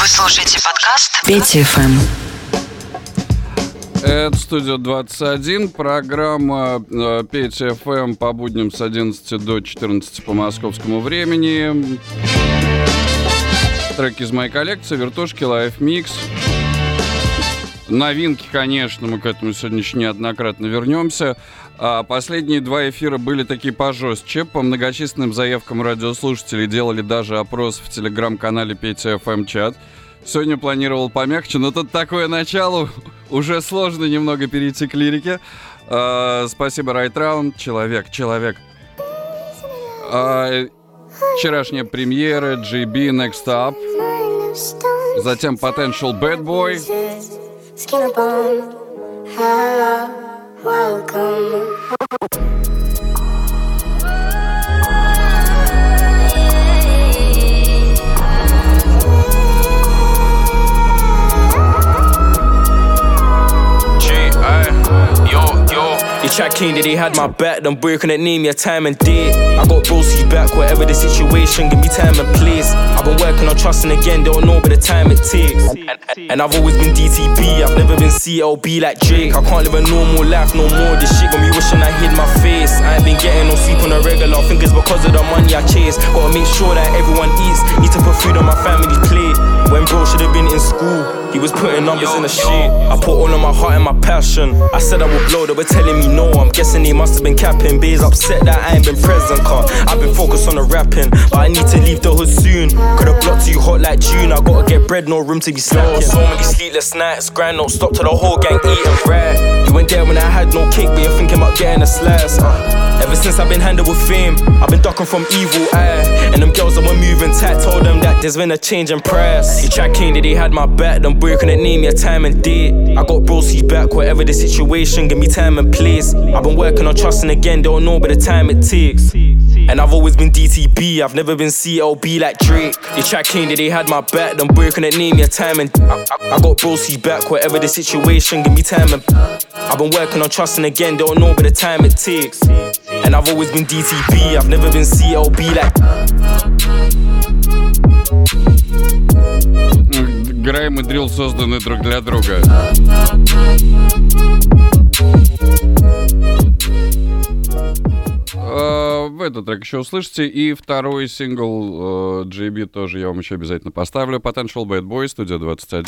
Вы слушаете подкаст Петя-ФМ. Это «Студия-21», программа Петя-ФМ по будням с 11 до 14 по московскому времени. Треки из моей коллекции, «Вертушки», лайф-микс. Новинки, конечно, мы к этому сегодня еще неоднократно вернемся. Последние два эфира были такие пожестче. По многочисленным заявкам радиослушателей делали даже опрос в телеграм-канале Петя-ФМ чат. Сегодня планировал помягче, но тут такое начало, уже сложно немного перейти к лирике. Спасибо, Райтраун, человек. Вчерашняя премьера G B Next Up. Затем Potential Badboy. You chat keen that he had my back, then breaking that name, your time and date. I got Brosy's back, whatever the situation, give me time and place. I've been working on trusting again, don't know but the time it takes. And I've always been DTB, I've never been CLB like Drake. I can't live a normal life no more, this shit got me wishing I hid my face. I ain't been getting no sleep on a regular, think it's because of the money I chase. Gotta make sure that everyone eats, need to put food on my family's plate. When bro should have been in school, he was putting numbers in the shit. I put all of my heart and my passion, I said I would blow, they were telling me no, I'm guessing they must have been capping. Bae's upset that I ain't been present, cause I've been focused on the rapping. But I need to leave the hood soon, could've blocked you hot like June. I gotta get bread, no room to be slacking. So many sleepless nights, grind, don't stop till the whole gang eating right. You weren't there when I had no cake, but you're thinking about getting a slice. Ever since I've been handled with fame, I've been ducking from evil eye. And them girls that were moving tight told them that there's been a change in price. You tried king, that they had my back, them breaking that name, your time and date. I got Brosy's back, whatever the situation, give me time and place. I've been working on trusting again, don't know but the time it takes. And I've always been DTB, I've never been CLB like Drake. They tried king, they had my back, them breaking that name, your time and I got Brosy's back, whatever the situation, give me time and I've been working on trusting again, don't know but the time it takes. And I've always been DTB, I've never been CLB like Grime and Drill созданы друг для друга. Этот трек еще услышите. И второй сингл JB тоже я вам еще обязательно поставлю. Potential Badboy, студия 21.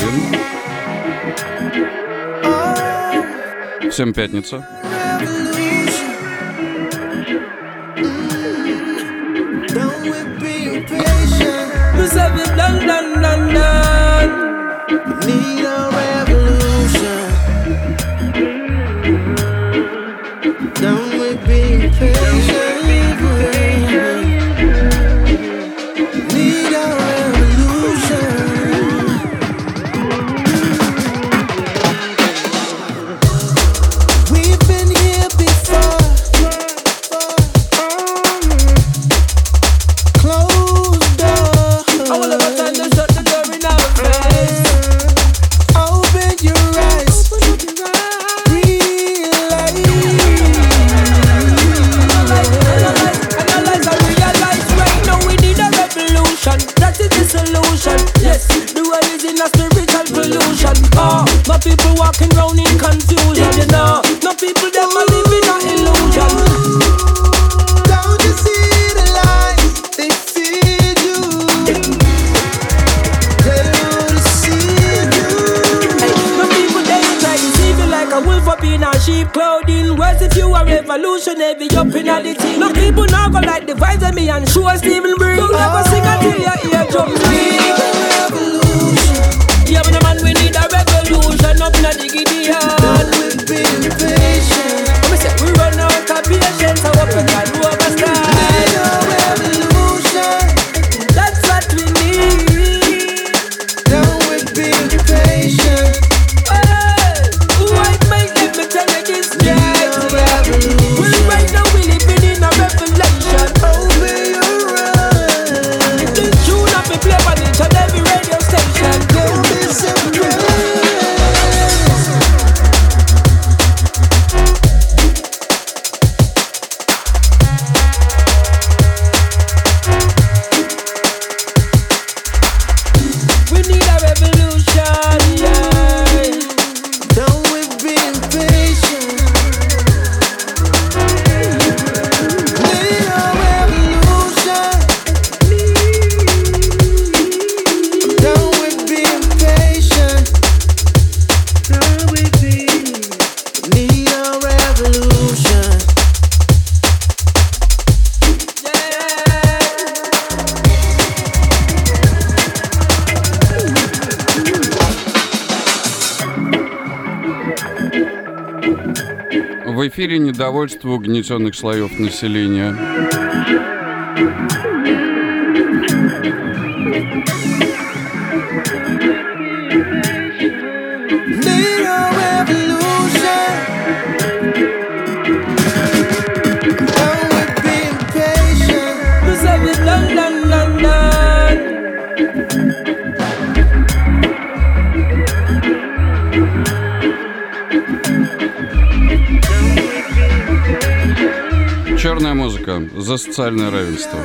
Всем пятница. Chanel В эфире недовольство угнетенных слоев населения. Черная музыка за социальное равенство.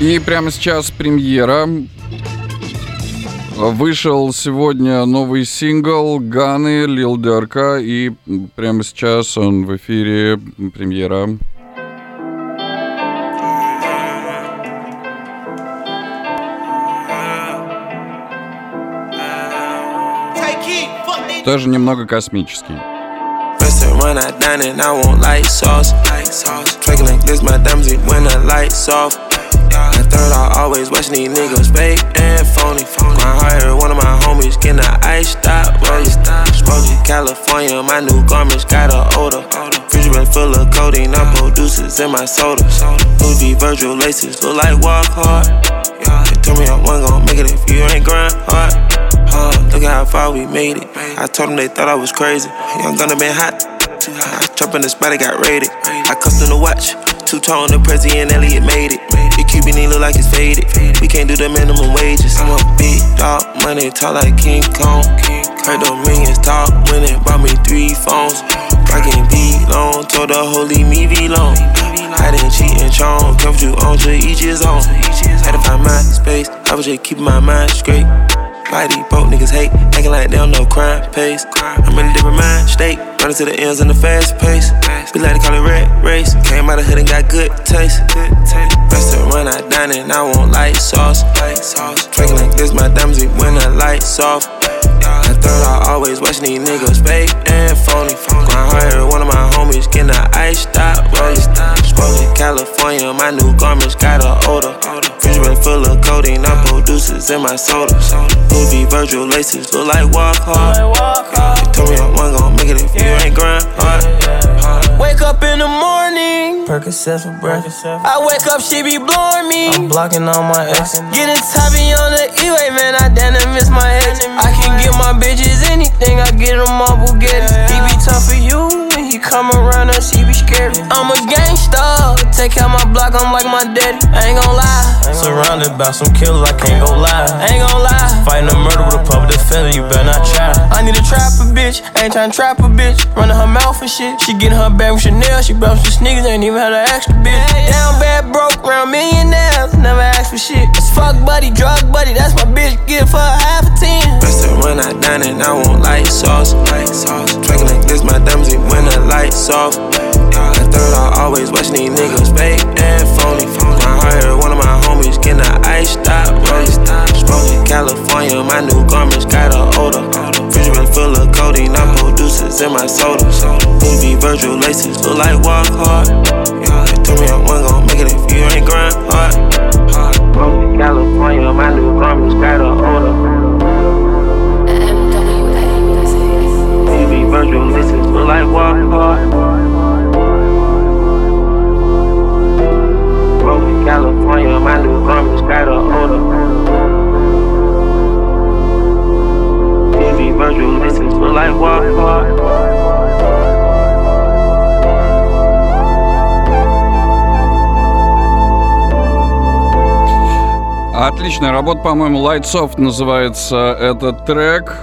И прямо сейчас премьера. Вышел сегодня новый сингл Ганны, Лил Дерка. И прямо сейчас он в эфире. Премьера. Тоже немного космический. When I dine and I want Lightsoft. Twinkling this my Dempsey when the lights off. I third I always watching these niggas fake and phony. I hired one of my homies, can the ice stop rolling? Smoky California, my new garments got a odor. Fridge been full of codeine, I'm producers in my soda. Louis Virgil laces look like walk hard. They told me I wasn't gon' make it if you ain't grind hard. Look at how far we made it. I told them they thought I was crazy. Young Gunna been hot. I trap in the spot, I got raided. I custom the watch. Two-tone, the president, Elliot made it. The Cuban he look like it's faded. We can't do the minimum wages. I'm a big dog, money tall like King Kong. Heard those millions talk when it bought me 3 phones. Rockin' V-Long, told the hoe leave me V-Long. I didn't cheat and chong, covered you on to each his own. Had to find my space, I was just keeping my mind straight. Why these broke niggas hate, acting like they don't know crime pays. I'm in a different mind state. Running to the ends in the fast pace. We like to call it red race. Came out of hood and got good taste. Restaurant I dine and I want Lightsoft. Drinking like this, my Dempsey when the lights off. I thought I always watching these niggas fake and phony. I hired one of my homies, can the ice stop rolling? Smoking California, my new garments got a odor. Fridge been full of codeine, I'm producers in my soda. Louis Virgil laces look like walk hard. They told me I wasn't gon' make it if you. You ain't grind hard. Wake up in the morning, Percocet for breakfast. I wake up, she be blowing me. I'm blocking all my exes. Getting toppy on the E-way, man, I damn near miss my ex. I can get my bitches anything, I get them Marbogattis. He be tough for you, when he come around us, he be scary. I'm a gangsta, take out my block, I'm like my daddy. I ain't gon' lie. Surrounded by some killers, I can't go lie. I ain't gon' lie. Fighting a murder with a puppet that's failure, you better not try. I need a trapper, bitch, I ain't tryna trap a bitch. Running her mouth and shit. She getting her bag with Chanel. She brought some sneakers. Ain't even had to ask the bitch. Down bad broke, round millionaires. Never asked for shit. It's fuck buddy, drug buddy. That's my bitch. Give her 50. Restaurant when I dine and I want Lightsoft. Drinking like this, my Dempsey when the lights off. I third I always watching these niggas fake and phony. I hired one of my homies, can the ice stop rolling? Smoking California, my new garments got a odor. Fridge been full of codeine, I'm producers in my soda. Louis Virgil laces look like walk hard. They told me I wasn't gon' make it if you ain't grind hard. моя мальчик, кроме скайра ора. Baby, virtual misses, but like one part. Broken California, malibu, crumbs, skyra, order. Baby, virtual misses, but like one part. Отличная работа, по-моему, Lightsoft называется этот трек.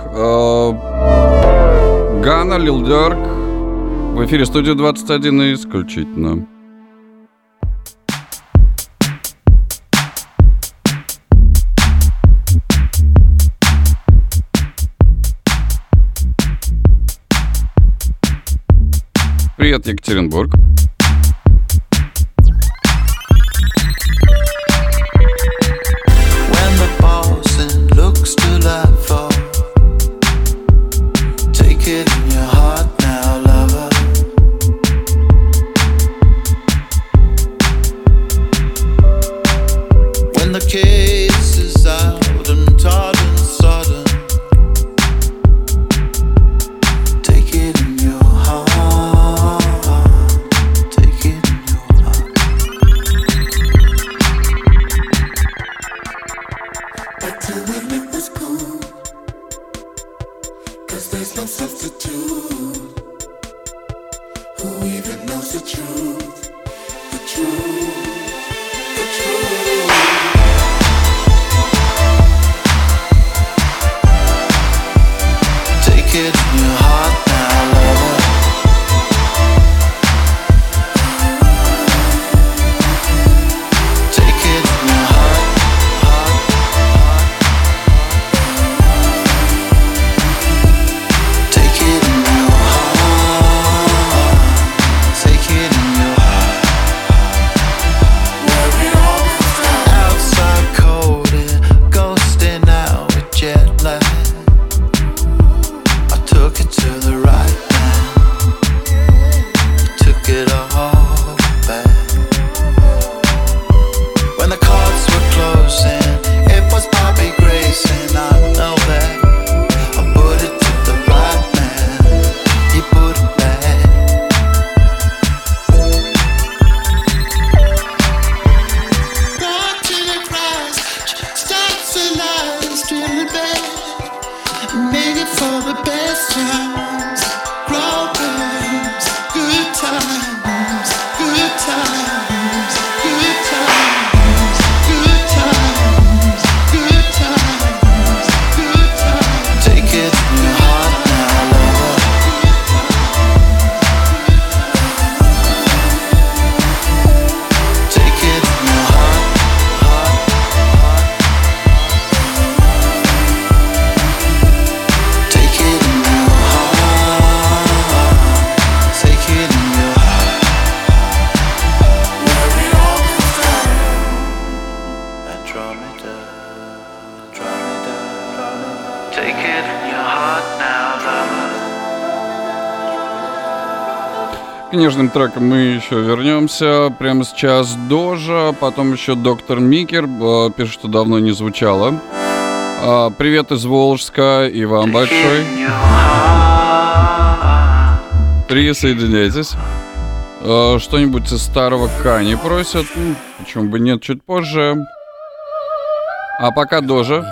Ганна, Лил Дерк. В эфире Студия-21 исключительно. Привет, Екатеринбург. К нежным трекам мы еще вернемся. Прямо сейчас Дожа, потом еще Доктор Микер. Пишет, что давно не звучало. Привет из Волжска и вам большой. Присоединяйтесь. Что-нибудь из старого Кани просят. Почему бы нет, чуть позже. А пока Дожа.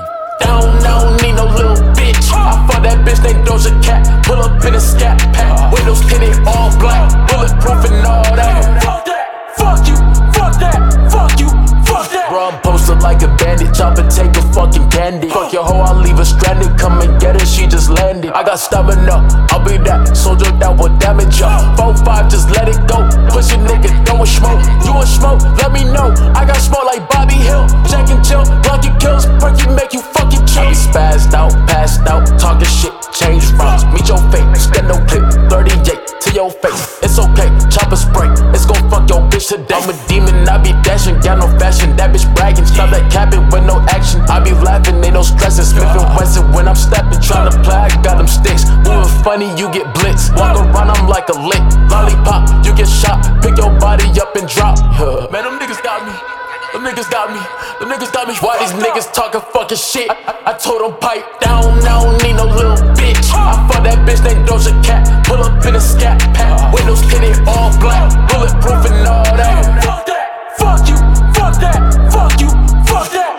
That bitch named Doja Cat, pull up in a scat pack, windows tinted all black, bulletproof and all that. Fuck that, fuck you, fuck that, fuck you, fuck that. Bro, I'm posted like a bandit, chop and take a fucking candy. Fuck your hoe, I'll leave her stranded, come and get her, she just landed. I got stamina, I'll be that soldier that will damage ya. 4-5, just let it go, push a nigga, throwin' smoke. You want smoke, let me know, I got smoke like Bobby Hill. Jack and Jill, lucky kills, perky make you fucking chill. Spazzed out, passed out, talking shit, change routes. Meet your fate, stand no clip, 38 to your face. It's okay, chopper spray, it's gon' fuck your bitch today. I'm a demon, I be dashing, got no fashion, that bitch bragging. Stop that capping with no action, I be laughing, ain't no stressin'. Smith and Wesson when I'm stepping, tryna play, I got them sticks. Moving funny, you get blitzed, walk around, I'm like a lick. Lollipop, you get shot, pick your body up and drop. Man, them niggas got me, them niggas got me, them niggas got me. Why these niggas talking fucking shit. I told them pipe down, I don't need no little bitch. I fuck that bitch named Dosha Cat. Pull up in a Scat pack, windows tinted all black, bulletproof and all that. Fuck that, fuck you, fuck that, fuck you, fuck that.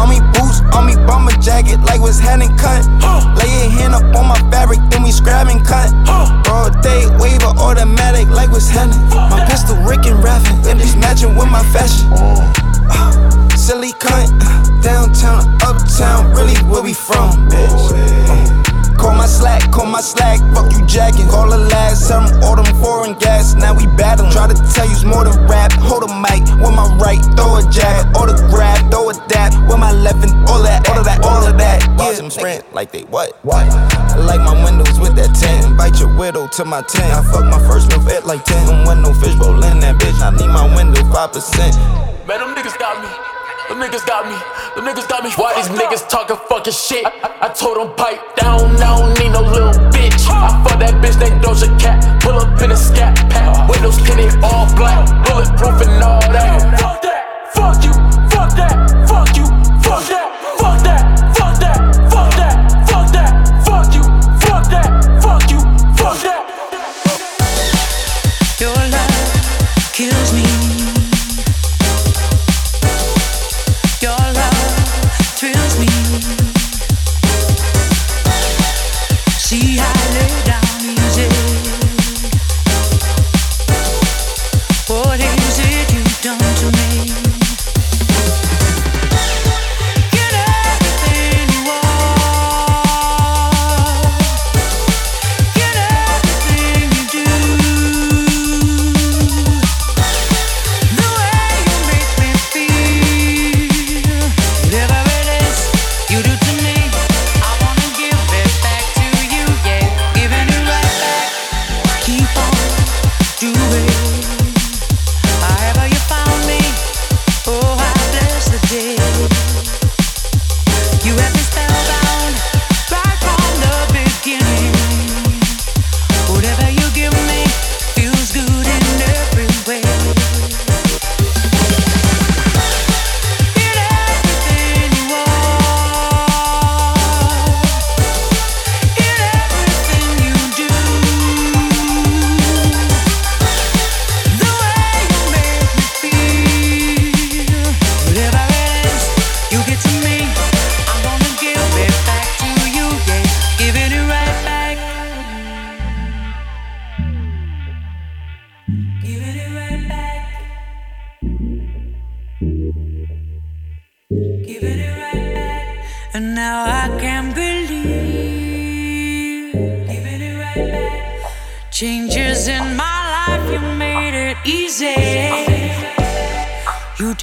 On me boots, on me bomber jacket, like what's happening, cunt. Lay your hand up on my fabric, then we scrabbing, cunt. Broad day, wave or automatic, like what's happening. My pistol, Rick and Raffin, and it's matching with my fashion. Silly cunt, downtown, uptown, really where we from, bitch. Call my slack, fuck you jacking. Call the last, tell them all them foreign gas, now we battling. Try to tell you's more than rap, hold a mic with my right, throw a jab, autograph, throw a dab with my left and all that, all of that, all of that. Watch them sprint like they what? What? I like my windows with that tent, invite your widow to my tent. I fuck my first move at like 10, don't want no fish roll in that bitch, I need my window 5%. Man, them niggas got me. Them niggas got me, them niggas got me. Why these niggas talking fucking shit? I told them pipe down, I don't need no little bitch. I fuck that bitch named Dosha Cat. Pull up in a Scat pack, windows tinted all black, bulletproof and all that. Fuck that, fuck you, fuck that, fuck you, fuck that, fuck that, fuck that, fuck that, fuck that, fuck you, fuck that, fuck you, fuck that. Your love kills me.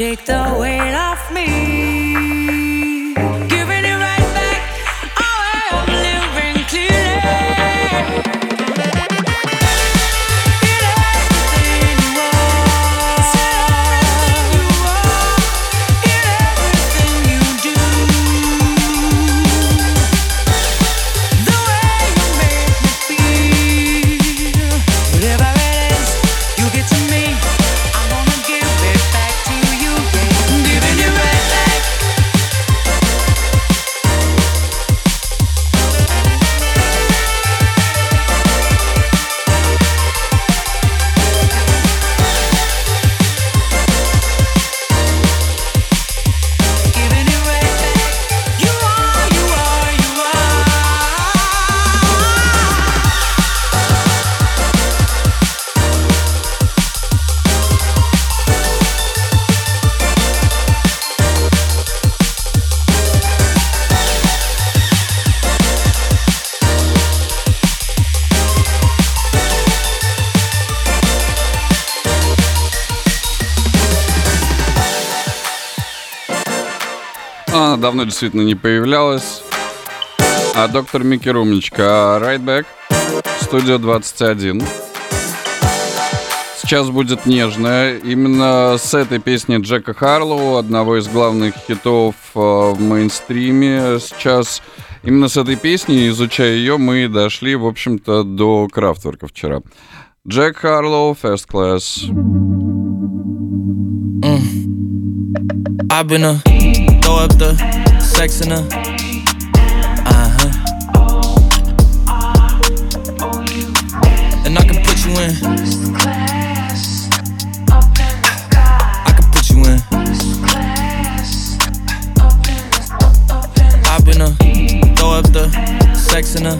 Take the weight off me. Давно действительно не появлялась. А доктор Микки Румничка, Райдбэк, Студия-21. Сейчас будет нежная. Именно с этой песни Джека Харлоу, одного из главных хитов в мейнстриме сейчас, именно с этой песни, изучая ее, мы дошли, в общем-то, до Крафтворка вчера. Джек Харлоу, First Class. I've been a throw up the sex in her. Uh-huh. And I can put you in. I can put you in. I've been a throw up the sex in her.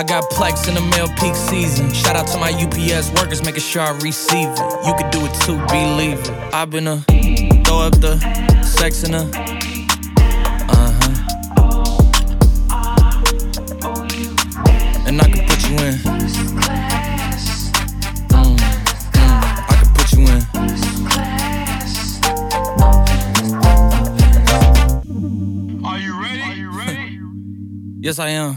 I got plex in the mail peak season. Shout out to my UPS workers, making sure I receive it. You can do it too, believe it. I've been a throw up the sex in a. Uh-huh. And I can put you in. I can put you in. Are you ready? Are you ready? Yes, I am.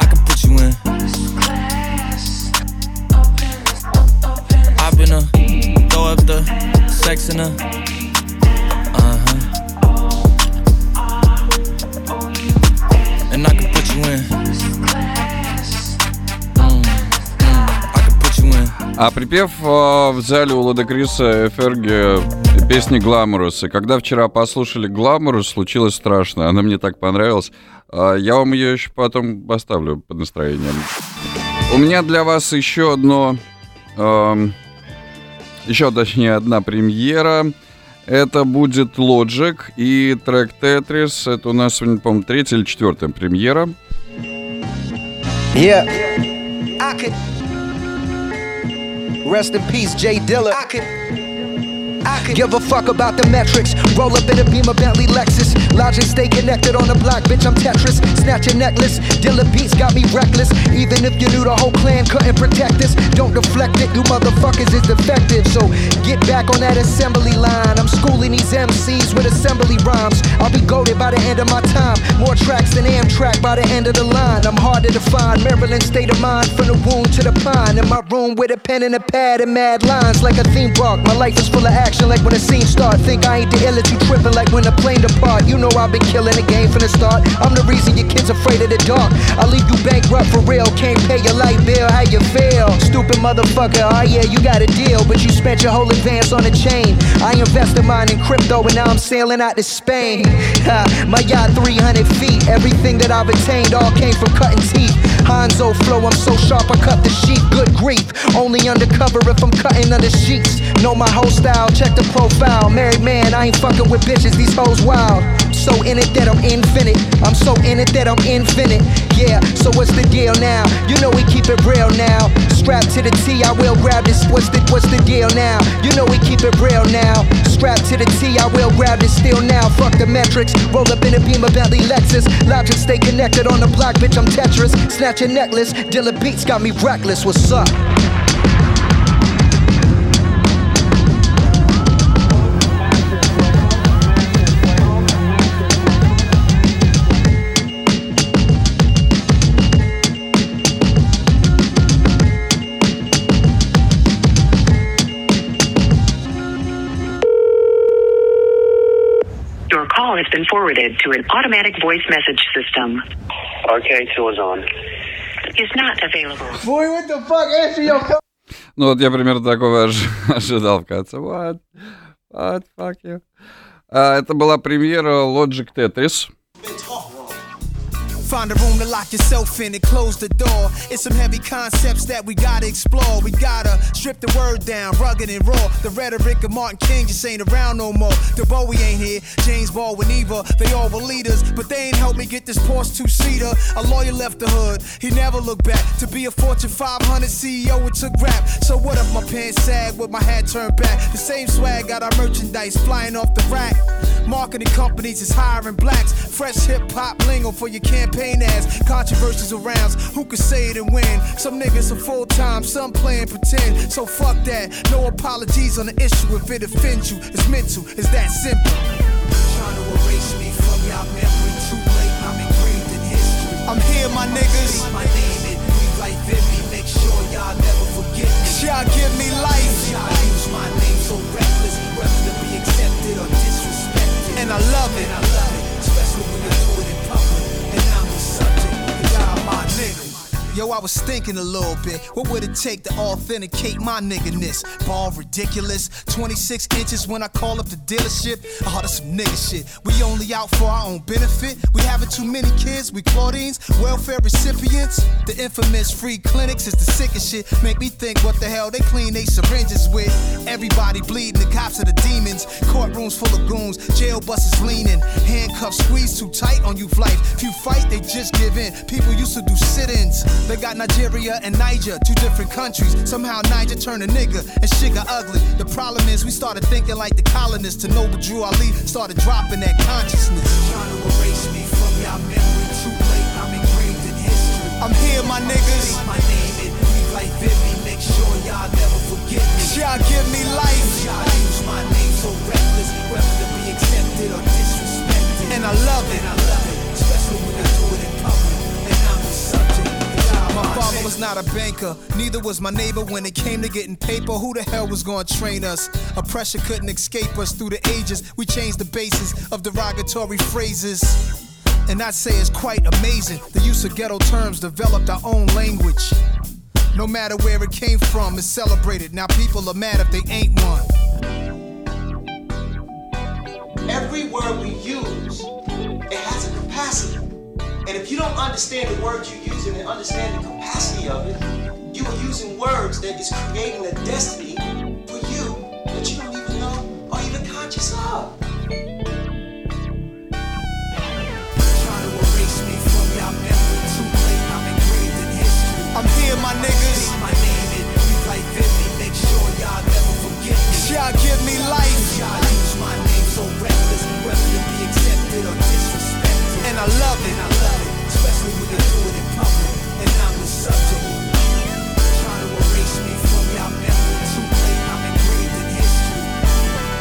I can put you in. I've been a throw up the sex in her. А припев в зале у Ладокриса и Ферги песни «Glamorus». И когда вчера послушали «Glamorus», случилось страшно. Она мне так понравилась. Я вам ее еще потом поставлю под настроением. У меня для вас еще одно... Еще одна премьера. Это будет Logic и трек «Tetris». Это у нас сегодня, по-моему, 3-я или 4-я премьера. Yeah. Rest in peace, Jay Dilla. I could give a fuck about the metrics. Roll up in a Beamer, Bentley, Lexus. Logic, stay connected on the block, bitch, I'm Tetris. Snatch a necklace, Dilla beats got me reckless. Even if you knew the whole clan couldn't protect us. Don't deflect it, you motherfuckers is defective. So get back on that assembly line. I'm schooling these MCs with assembly rhymes. I'll be goated by the end of my time. More tracks than Amtrak by the end of the line. I'm harder to find, Maryland state of mind. From the womb to the pine. In my room with a pen and a pad and mad lines. Like a theme park, my life is full of action. Like when the scene start, think I ain't the ill that you trippin'. Like when the plane depart, you know I've been killing the game from the start. I'm the reason your kids afraid of the dark. I leave you bankrupt for real, can't pay your light bill. How you feel? Stupid motherfucker, oh yeah, you got a deal, but you spent your whole advance on a chain. I invested mine in crypto and now I'm sailing out to Spain. My yacht 300 feet, everything that I've attained all came from cutting teeth. Hanzo flow, I'm so sharp I cut the sheep. Good grief, only undercover if I'm cutting under sheets. Know my whole style, check the profile. Married man, I ain't fucking with bitches, these hoes wild. So in it that I'm infinite. I'm so in it that I'm infinite. Yeah, so what's the deal now? You know we keep it real now. Strapped to the T, I will grab this. What's the deal now? You know we keep it real now. Strapped to the T, I will grab this still now. Fuck the metrics. Roll up in a Beamer, Bentley, Lexus. Logic, stay connected on the block, bitch, I'm Tetris. Snatch a necklace. Dilla beats got me reckless. What's up? has been forwarded to an automatic voice message system. RK2 is on. Is not available. Boy, what the fuck? Answer your phone. Ну вот я примерно такого ожидал в конце. What fuck you? Это была премьера Logic Tetris. Find a room to lock yourself in and close the door. It's some heavy concepts that we gotta explore. We gotta strip the word down, rugged and raw. The rhetoric of Martin King just ain't around no more. The Bowie ain't here, James Baldwin either. They all were leaders, but they ain't helped me get this Porsche two-seater. A lawyer left the hood, he never looked back. To be a Fortune 500 CEO, it took rap. So what if my pants sagged with my hat turned back? The same swag got our merchandise flying off the rack. Marketing companies is hiring blacks. Fresh hip-hop lingo for your campaign. Pain ass, controversies around, who could say it and win? Some niggas are full-time, some playing pretend. So fuck that, no apologies on the issue. If it offends you, it's mental, it's that simple. Trying to erase me from y'all memory, too late, I'm engraved in history. I'm here, my niggas. My name and rewrite Vivi, make sure y'all never forget me. Y'all give me life. Y'all use my name so reckless, whether to be accepted or disrespected. And I love it, especially when I do it in public. Yo, I was thinking a little bit. What would it take to authenticate my nigga-ness? Ball ridiculous. 26 inches when I call up the dealership. Oh, that's some nigga shit. We only out for our own benefit. We having too many kids. We Claudines, welfare recipients. The infamous free clinics is the sickest shit. Make me think what the hell they clean they syringes with. Everybody bleeding. The cops are the demons. Courtrooms full of goons. Jail buses leaning. Handcuffs squeezed too tight on you life. If you fight, they just give in. People used to do sit-ins. They got Nigeria and Niger, two different countries. Somehow Niger turned a nigga and shit got ugly. The problem is we started thinking like the colonists. To know but Drew Ali started dropping that consciousness. Trying to erase me from y'all memory, too late, I'm engraved in history. I'm here, my niggas. My name and rewrite Vivi, make sure y'all never forget me. Y'all give me life. Y'all use my name so reckless, whether to be accepted or disrespected. And I love it, especially when I do it in public. And I'm the subject. My father was not a banker, neither was my neighbor. When it came to getting paper, who the hell was gonna train us? Oppression couldn't escape us through the ages. We changed the basis of derogatory phrases. And I'd say it's quite amazing. The use of ghetto terms developed our own language. No matter where it came from, it's celebrated. Now people are mad if they ain't one. Every word we use, it has a capacity. And if you don't understand the word you're using and understand the capacity of it, you are using words that is creating a destiny for you that you don't even know or even conscious of. Trying to erase me from y'all memory, too late, I'm engraved in history. I'm here, my niggas. My name and rewrite Vivi, make sure y'all never forget me. Y'all give me life. Y'all use my name so reckless, whether to be accepted or disrespected. And I love it, especially when you do it in public, and I'm the subject. Trying to erase me from y'all memory, too late, I'm engraved in history.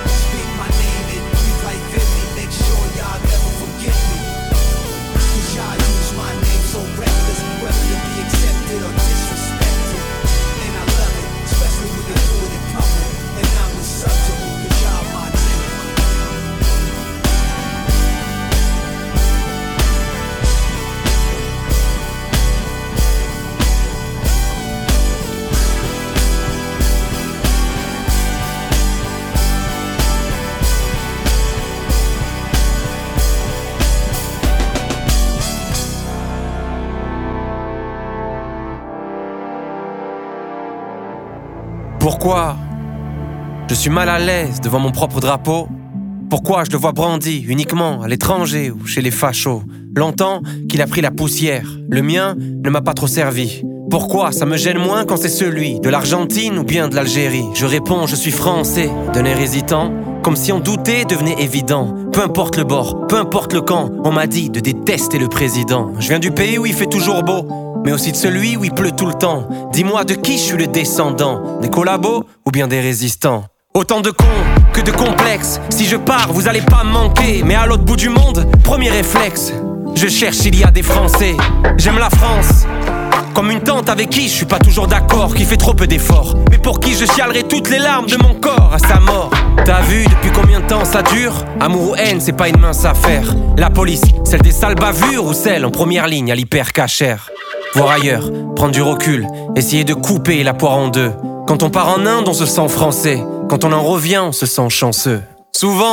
Speak my name and rewrite Vivi, make sure y'all never forget me. Cause y'all use my name so reckless, whether you be accepted or disrespected. And I love it, especially when you do it in public, and I'm the subject. Cause y'all my name. Pourquoi je suis mal à l'aise devant mon propre drapeau? Pourquoi je le vois brandi uniquement à l'étranger ou chez les fachos? Longtemps qu'il a pris la poussière, le mien ne m'a pas trop servi. Pourquoi ça me gêne moins quand c'est celui de l'Argentine ou bien de l'Algérie? Je réponds, je suis français, d'un air hésitant, comme si on doutait devenait évident. Peu importe le bord, peu importe le camp, on m'a dit de détester le président. Je viens du pays où il fait toujours beau, mais aussi de celui où il pleut tout le temps. Dis-moi de qui je suis le descendant, des collabos ou bien des résistants? Autant de cons que de complexes. Si je pars, vous allez pas me manquer. Mais à l'autre bout du monde, premier réflexe, je cherche s'il y a des Français. J'aime la France, Comme une tante avec qui je suis pas toujours d'accord, qui fait trop peu d'efforts, mais pour qui je chialerai toutes les larmes de mon corps à sa mort. T'as vu depuis combien de temps ça dure? Amour ou haine, c'est pas une mince affaire. La police, celle des sales bavures ou celle en première ligne à l'hyper cachère. Voir ailleurs, prendre du recul, essayer de couper la poire en deux. Quand on part en Inde, on se sent français. Quand on en revient, on se sent chanceux. Souvent,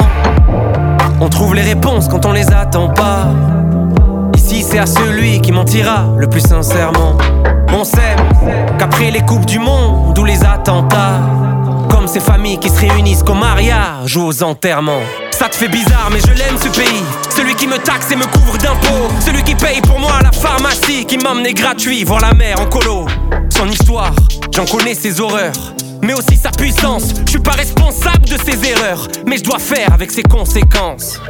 on trouve les réponses quand on les attend pas. Ici, c'est à celui qui mentira le plus sincèrement. On sait qu'après les coupes du monde ou les attentats, comme ces familles qui se réunissent qu'au mariage ou aux enterrements. Ça te fait bizarre mais je l'aime ce pays. Celui qui me taxe et me couvre d'impôts. Celui qui paye pour moi à la pharmacie, qui m'emmenait gratuit voir la mer en colo. Son histoire, j'en connais ses horreurs, mais aussi sa puissance. Je suis pas responsable de ses erreurs, mais je dois faire avec ses conséquences.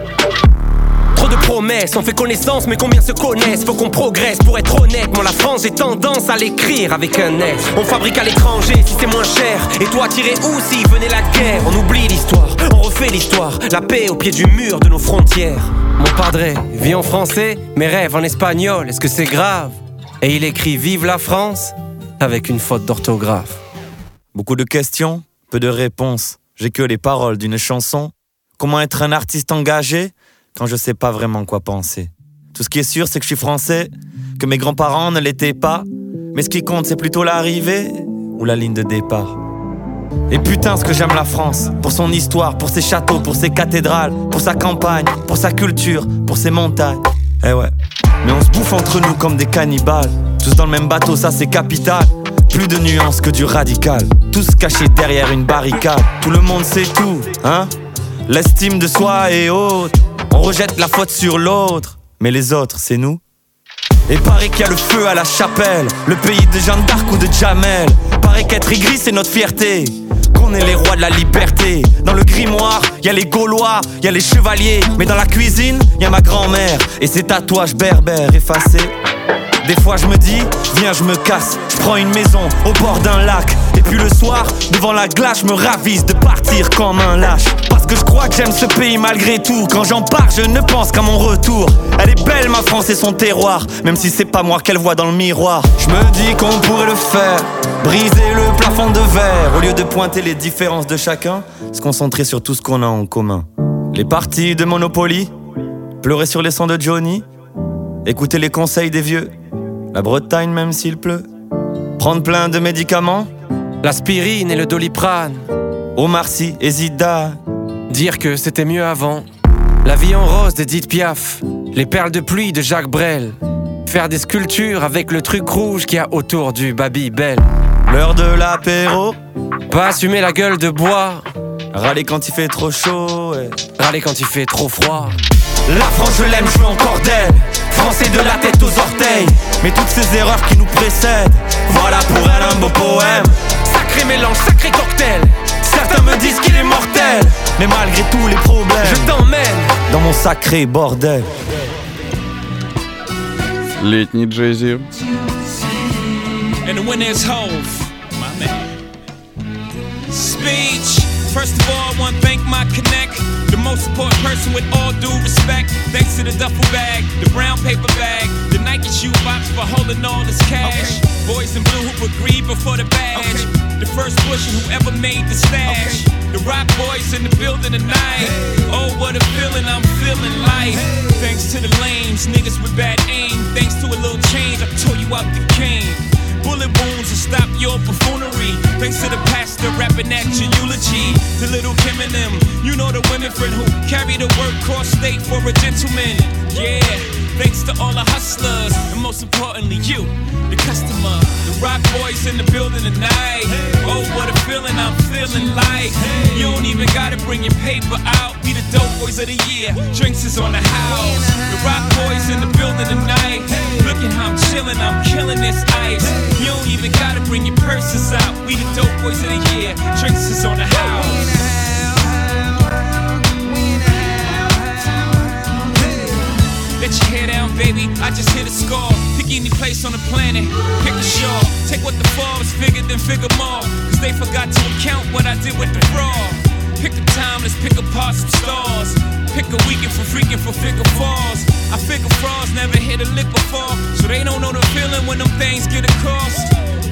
Trop de promesses, on fait connaissance, mais combien se connaissent? Faut qu'on progresse pour être honnête. Moi la France, j'ai tendance à l'écrire avec un S. On fabrique à l'étranger si c'est moins cher. Et toi tirer où si venait la guerre? On oublie l'histoire, on refait l'histoire. La paix au pied du mur de nos frontières. Mon padre vit en français, mes rêves en espagnol, est-ce que c'est grave? Et il écrit Vive la France avec une faute d'orthographe. Beaucoup de questions, peu de réponses. J'ai que les paroles d'une chanson. Comment être un artiste engagé quand je sais pas vraiment quoi penser? Tout ce qui est sûr, c'est que je suis français, que mes grands-parents ne l'étaient pas. Mais ce qui compte, c'est plutôt l'arrivée ou la ligne de départ. Et putain, ce que j'aime la France, pour son histoire, pour ses châteaux, pour ses cathédrales, pour sa campagne, pour sa culture, pour ses montagnes. Eh ouais. Mais on se bouffe entre nous comme des cannibales. Tous dans le même bateau, ça c'est capital. Plus de nuances que du radical. Tous cachés derrière une barricade. Tout le monde sait tout, hein? L'estime de soi est haute. On rejette la faute sur l'autre, mais les autres, c'est nous. Et paraît qu'il y a le feu à la chapelle, le pays de Jeanne d'Arc ou de Jamel. Paraît qu'être aigri, c'est notre fierté, qu'on est les rois de la liberté. Dans le grimoire, y a les Gaulois, y a les chevaliers. Mais dans la cuisine, y a ma grand-mère et ses tatouages berbères effacés. Des fois je me dis, viens je me casse. Je prends une maison au bord d'un lac. Et puis le soir, devant la glace, je me ravise de partir comme un lâche. Parce que je crois que j'aime ce pays malgré tout. Quand j'en pars, je ne pense qu'à mon retour. Elle est belle ma France et son terroir, même si c'est pas moi qu'elle voit dans le miroir. Je me dis qu'on pourrait le faire, briser le plafond de verre. Au lieu de pointer les différences de chacun, se concentrer sur tout ce qu'on a en commun. Les parties de Monopoly, pleurer sur les sons de Johnny, écouter les conseils des vieux, la Bretagne même s'il pleut, prendre plein de médicaments, l'aspirine et le doliprane, Omar Sy et Zidane, dire que c'était mieux avant, la vie en rose d'Edith Piaf, les perles de pluie de Jacques Brel, faire des sculptures avec le truc rouge qu'il y a autour du Babybel. L'heure de l'apéro, pas assumer la gueule de bois, râler quand il fait trop chaud et râler quand il fait trop froid. La France je l'aime, je veux encore d'elle. Français de la tête aux orteils. Mais toutes ces erreurs qui nous précèdent, voilà pour elle un beau poème. Sacré mélange, sacré cocktail. Certains me disent qu'il est mortel, mais malgré tous les problèmes, je t'emmène dans mon sacré bordel. Летний Jay-Z. And the winner is Hove, my man. Speech. First of all, I want to thank my connect, the most important person with all due respect. Thanks to the duffel bag, the brown paper bag, the Nike shoe box for holding all this cash. Okay. Boys in blue who agreed before the badge. Okay. The first person who ever made the stash. Okay. The rock boys in the building tonight. Hey. Oh, what a feeling, I'm feeling life. Hey. Thanks to the lames, niggas with bad aim. Thanks to a little change, I tore you out the game. Bullet wounds to stop your buffoonery. Thanks to the pastor rapping at your eulogy. To Little Kim and them, you know the women friend who carry the word cross state for a gentleman. Yeah, thanks to all the hustlers, and most importantly you, the customer. The rock boys in the building tonight. Oh, what a feeling I'm feeling like. You don't even gotta bring your paper out. We the dope boys of the year, drinks is on the house. The rock boys in the building tonight. Look at how I'm chilling, I'm killing this ice. You don't even gotta bring your purses out. We the dope boys of the year. Drinks is on the house. Let your hair down, baby. I just hit a score. Pick any place on the planet. Pick a shore. Take what the fall is bigger than figure more. Cause they forgot to account what I did with the raw. Pick the time, let's pick apart some stars. Pick a weekend for freaking for figure falls. I figure frauds never hit a lick before, so they don't know the feeling when them things get across.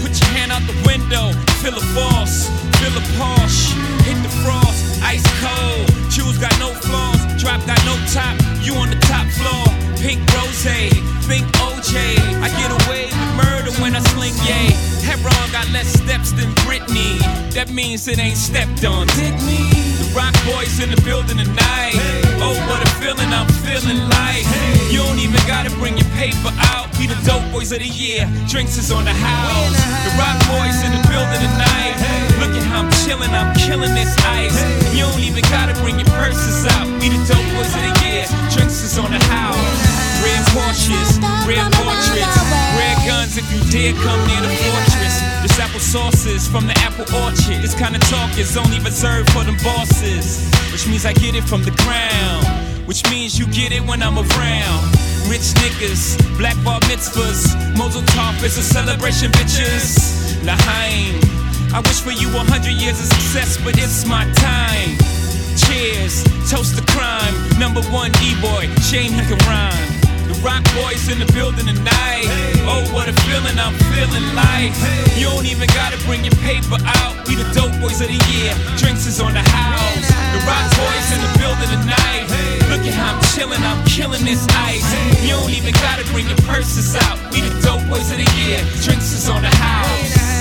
Put your hand out the window, feel a false, feel a Porsche, hit the frost, ice cold. Shoes got no flaws, drop got no top, you on the top floor. Pink rosé, think OJ. I get away with murder when I sling yay. Heron got less steps than Britney, that means it ain't stepped on. Dig me. The rock boys in the building tonight. Hey. Oh, what a feeling I'm feeling like. Hey. You don't even gotta bring your paper out. We the dope boys of the year. Drinks is on the house. The rock boys in the building tonight. Hey. Look at how I'm chilling, I'm killing this ice. Hey. You don't even gotta bring your purses out. We the dope boys of the year. Drinks is on the house. Red Porsches, red portraits, red guns if you dare come near the fortress. This apple sauce is from the apple orchard. This kind of talk is only reserved for them bosses, which means I get it from the ground, which means you get it when I'm around. Rich niggas, black bar mitzvahs, Mosul top is a celebration, bitches. Lahaim, I wish for you 100 years of success, but it's my time. Cheers, toast to crime, number one E-boy, shame he can rhyme. The rock boys in the building tonight. Hey. Oh, what a feeling I'm feeling like. Hey. You don't even gotta bring your paper out. We the dope boys of the year. Drinks is on the house. The rock boys in the building tonight. Hey. Look at how I'm chilling. I'm killing this ice. Hey. You don't even gotta bring your purses out. We the dope boys of the year. Drinks is on the house.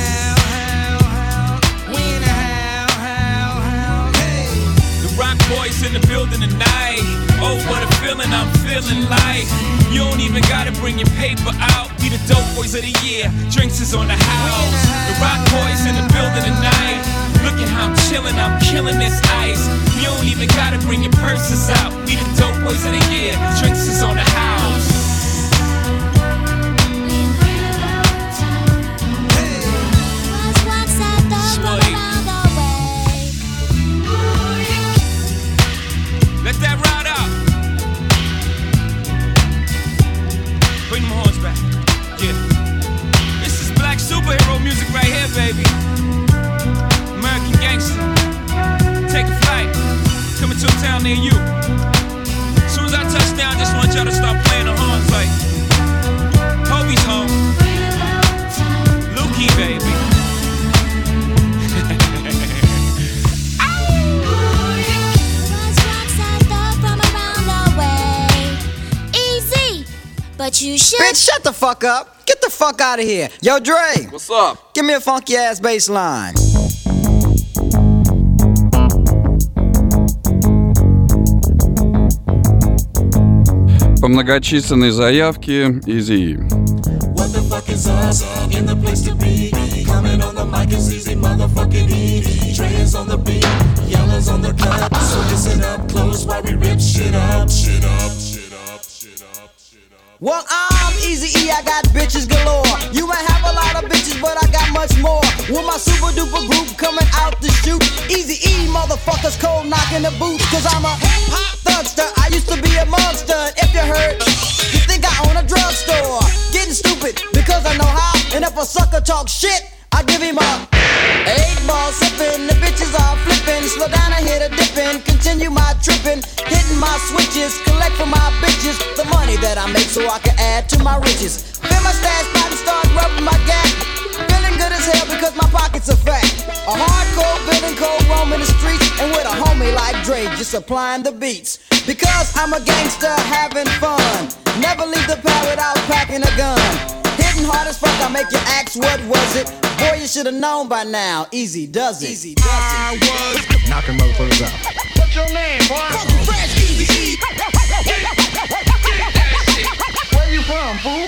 Rock boys in the building tonight. Oh, what a feeling I'm feeling like. You don't even gotta bring your paper out. We the dope boys of the year. Drinks is on the house. The rock boys in the building tonight. Look at how I'm chilling, I'm killing this ice. You don't even gotta bring your purses out. We the dope boys of the year. Drinks is on the house. Baby, American gangster, take a flight, coming to a town near you. As soon as I touch down, just want y'all to start playing the horns like Kobe's home, Lukey, baby. Easy, but you should. Bitch, shut the fuck up. Get the fuck out of here. Yo, Dre. What's up? Give me a funky ass bass line. По многочисленной заявке Eazy-E. What the fuck is us in the place to be? Coming on the mic is easy, motherfucking easy. Dre is on the beat, yellow's on the cut. So listen up close while we rip shit up, shit up, shit up, shit up. Well, I'm Eazy-E, I got bitches galore. You might have a lot of bitches, but I got much more. With my super duper group coming out to shoot. Eazy-E, motherfuckers cold knocking the boots. Cause I'm a hip-hop thugster, I used to be a monster. If you heard, you think I own a drugstore. Getting stupid, because I know how. And if a sucker talks shit, I give him a 8-ball sippin', the bitches are flippin'. Slow down and hit a dippin', continue my trippin'. Hitting my switches, collect for my bitches. The money that I make so I can add to my riches. Fill my stash pipe and start rubbing my gap. Feeling good as hell because my pockets are fat. A hardcore building cold roam in the streets. And with a homie like Dre just supplying the beats. Because I'm a gangster having fun. Never leave the pad without packing a gun. Hitting hard as fuck, I make you ask what was it. Boy, you should have known by now. Easy does it. Easy does it. I was knocking motherfuckers out. What's your name, boy? Fucking fresh Eazy-E. Where you from, fool?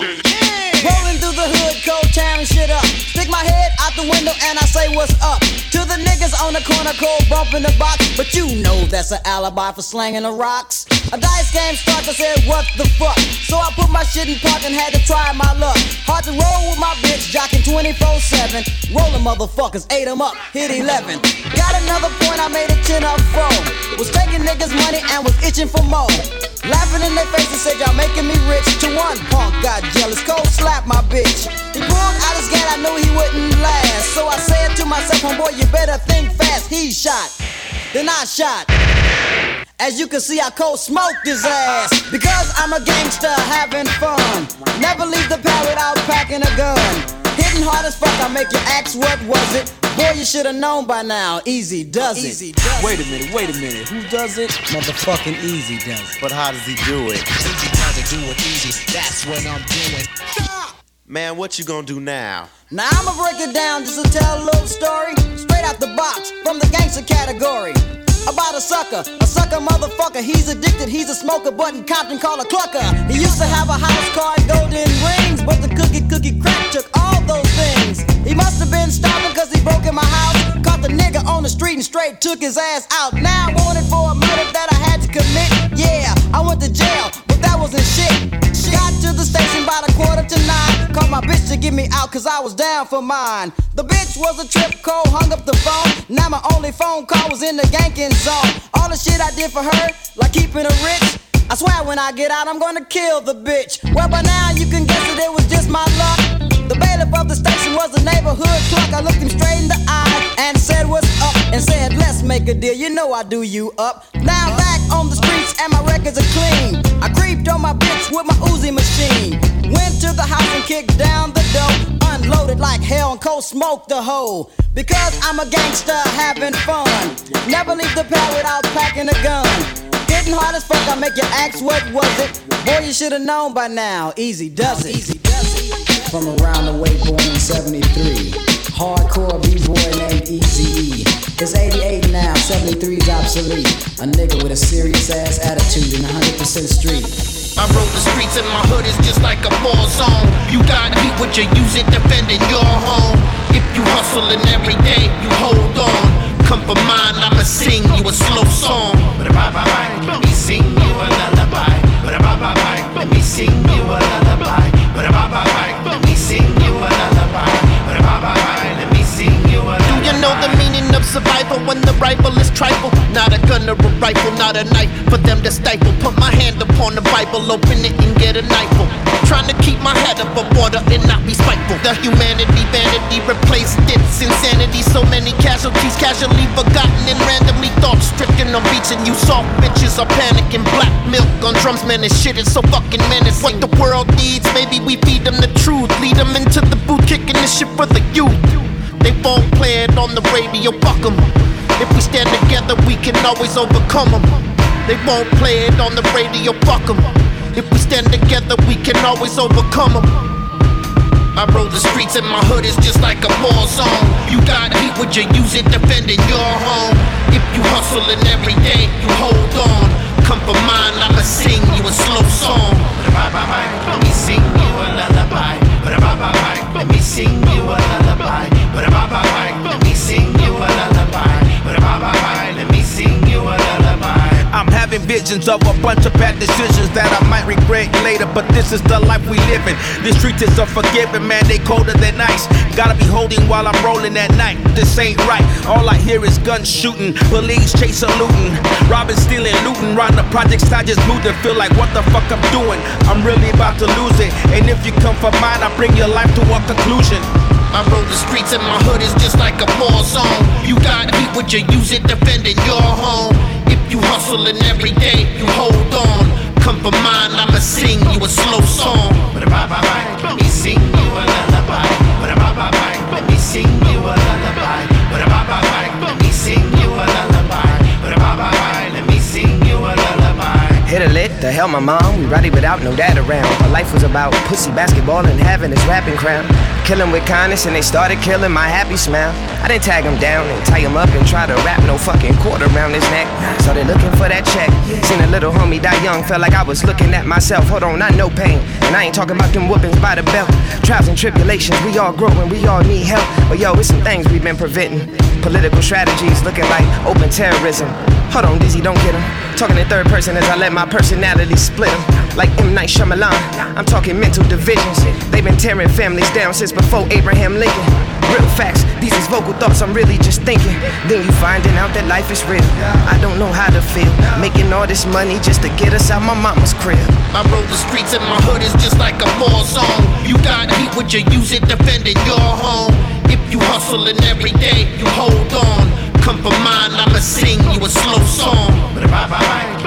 Yeah. Rolling through the hood, cold town, shit up. Stick my head out the window and I say what's up. To the niggas on the corner, cold bump in the box. But you know that's an alibi for slanging the rocks. A dice game starts, I said, what the fuck? So I put my shit in park and had to try my luck. Hard to roll with my bitch, jocking 24-7. Rolling motherfuckers, ate them up, hit 11. Got another point, I made a 10-up throw. Was taking niggas' money and was itching for more. Laughing in their faces, said, y'all making me rich. To one punk, got jealous, cold slapped my bitch. He pulled out his gun, I knew he wouldn't last. So I said to myself, homeboy, you better think fast. He shot, then I shot. As you can see, I cold smoked his ass. Because I'm a gangster having fun. Never leave the pad without packing a gun. Hitting hard as fuck, I make you ask what was it. Boy, you should have known by now, Eazy does it. Wait a minute, who does it? Motherfucking Eazy does it. But how does he do it? Eazy does it, do it Eazy, that's what I'm doing. Stop! Man, what you gonna do now? Now I'ma break it down just to tell a little story. Straight out the box, from the gangster category. About a sucker motherfucker. He's addicted, he's a smoker, but in Compton called a clucker. He used to have a house car and golden rings, but the cookie crack took all those things. He must have been starving cause he broke in my house. Caught the nigga on the street and straight took his ass out. Now I wanted for a murder that I had to commit. Yeah, I went to jail, but that wasn't shit. Got to the station by the 8:45. Called my bitch to get me out cause I was down for mine. The bitch was a trip cold, hung up the phone. Now my only phone call was in the ganking zone. All the shit I did for her, like keeping her rich. I swear when I get out I'm gonna kill the bitch. Well by now you can guess that it was just my luck. The bailiff of the station was a neighborhood clerk. I looked him straight in the eye and said what's up. And said let's make a deal, you know I do you up. Now back on the streets and my records are clean. I creeped on my bitch with my Uzi machine. Went to the house and kicked down the door. Unloaded like hell and cold smoked the hoe. Because I'm a gangster having fun. Never leave the pad without packing a gun. Hitting hard as fuck, I make you ask what was it. Boy, you should have known by now, Eazy does it. From around the way, born in 73. Hardcore b-boy named Eazy-E. It's 88 now, 73's obsolete. A nigga with a serious ass attitude and 100% street. I rode the streets and my hood is just like a war zone. You got heat, would you use it defending your home? If you hustling every day, you hold on. Come for mine, I'ma sing you a slow song. But a bye bye bye, let me sing you a lullaby. But a bye bye bye, let me sing you a lullaby. But a bye bye bye, let me sing you a lullaby. But a bye bye bye, let me sing you a lullaby. Do you know the meaning of survival when the rifle is trifle? Not a gun or a rifle, not a knife for them to stifle. Put my hand upon the Bible, open it and get a knifeful. Trying to keep my head above water and not be spiteful. The humanity vanity replaced its insanity. So many casualties casually forgotten and randomly thought stricken on beats. And you soft bitches are panicking. Black milk on drums, man, this shit is so fucking menacing. What the world needs, maybe we feed them the truth. Lead them into the booth, kicking this shit for the youth. They phone playing on the radio, fuck them. If we stand together, we can always overcome them. They won't play it on the radio, fuck them. If we stand together, we can always overcome them. I roll the streets and my hood is just like a war zone. You got heat, would you use it defending your home? If you hustling every day, you hold on. Come for mine, I'ma sing you a slow song. But a bye bye bye, let me sing you a lullaby. But a bye bye bye, let me sing you a lullaby. But a bye bye bye, let me sing you a lullaby. But a bye bye bye, let me sing you a lullaby. I'm having visions of a bunch of bad decisions that I might regret later, but this is the life we live in. These streets is unforgiving, man, they colder than ice. Gotta be holding while I'm rolling at night. This ain't right, all I hear is guns shooting, police chasing, looting, robbing, stealing, looting. Round the projects I just moved and feel like what the fuck I'm doing. I'm really about to lose it, and if you come for mine, I bring your life to a conclusion. I roll the streets and my hood is just like a war zone. You got heat, would you use it defending your home? You hustling every day, you hold on. Come for mine, I'ma sing you a slow song. But a bye bye bye, let me sing you a lullaby. But a bye bye bye, let me sing you a lullaby. But a bye bye bye, let me sing you a lullaby. But a bye bye bye, let me sing you a lullaby. Hit a lick, the hell my mom, we ride without no dad around. My life was about pussy, basketball, and having this rapping crown. Killing with kindness and they started killing my happy smile. I didn't tag him down and tie him up and try to wrap no fucking cord around his neck. Started looking for that check. Seen a little homie die young, felt like I was looking at myself. Hold on, I know pain. And I ain't talking about them whoopings by the belt. Trials and tribulations, we all growing, we all need help. But yo, it's some things we've been preventing. Political strategies looking like open terrorism. Hold on, Dizzy, don't get him. Talking in third person as I let my personality split him. Like M. Night Shyamalan, I'm talking mental divisions. They've been tearing families down since before Abraham Lincoln. Real facts, these is vocal thoughts I'm really just thinking. Then you finding out that life is real. I don't know how to feel. Making all this money just to get us out my mama's crib. I roll the streets and my hood is just like a war zone. You got heat, would you use it defending your home? If you hustling every day, you hold on. Come for mine, I'ma sing you a slow song. But a bye bye bye,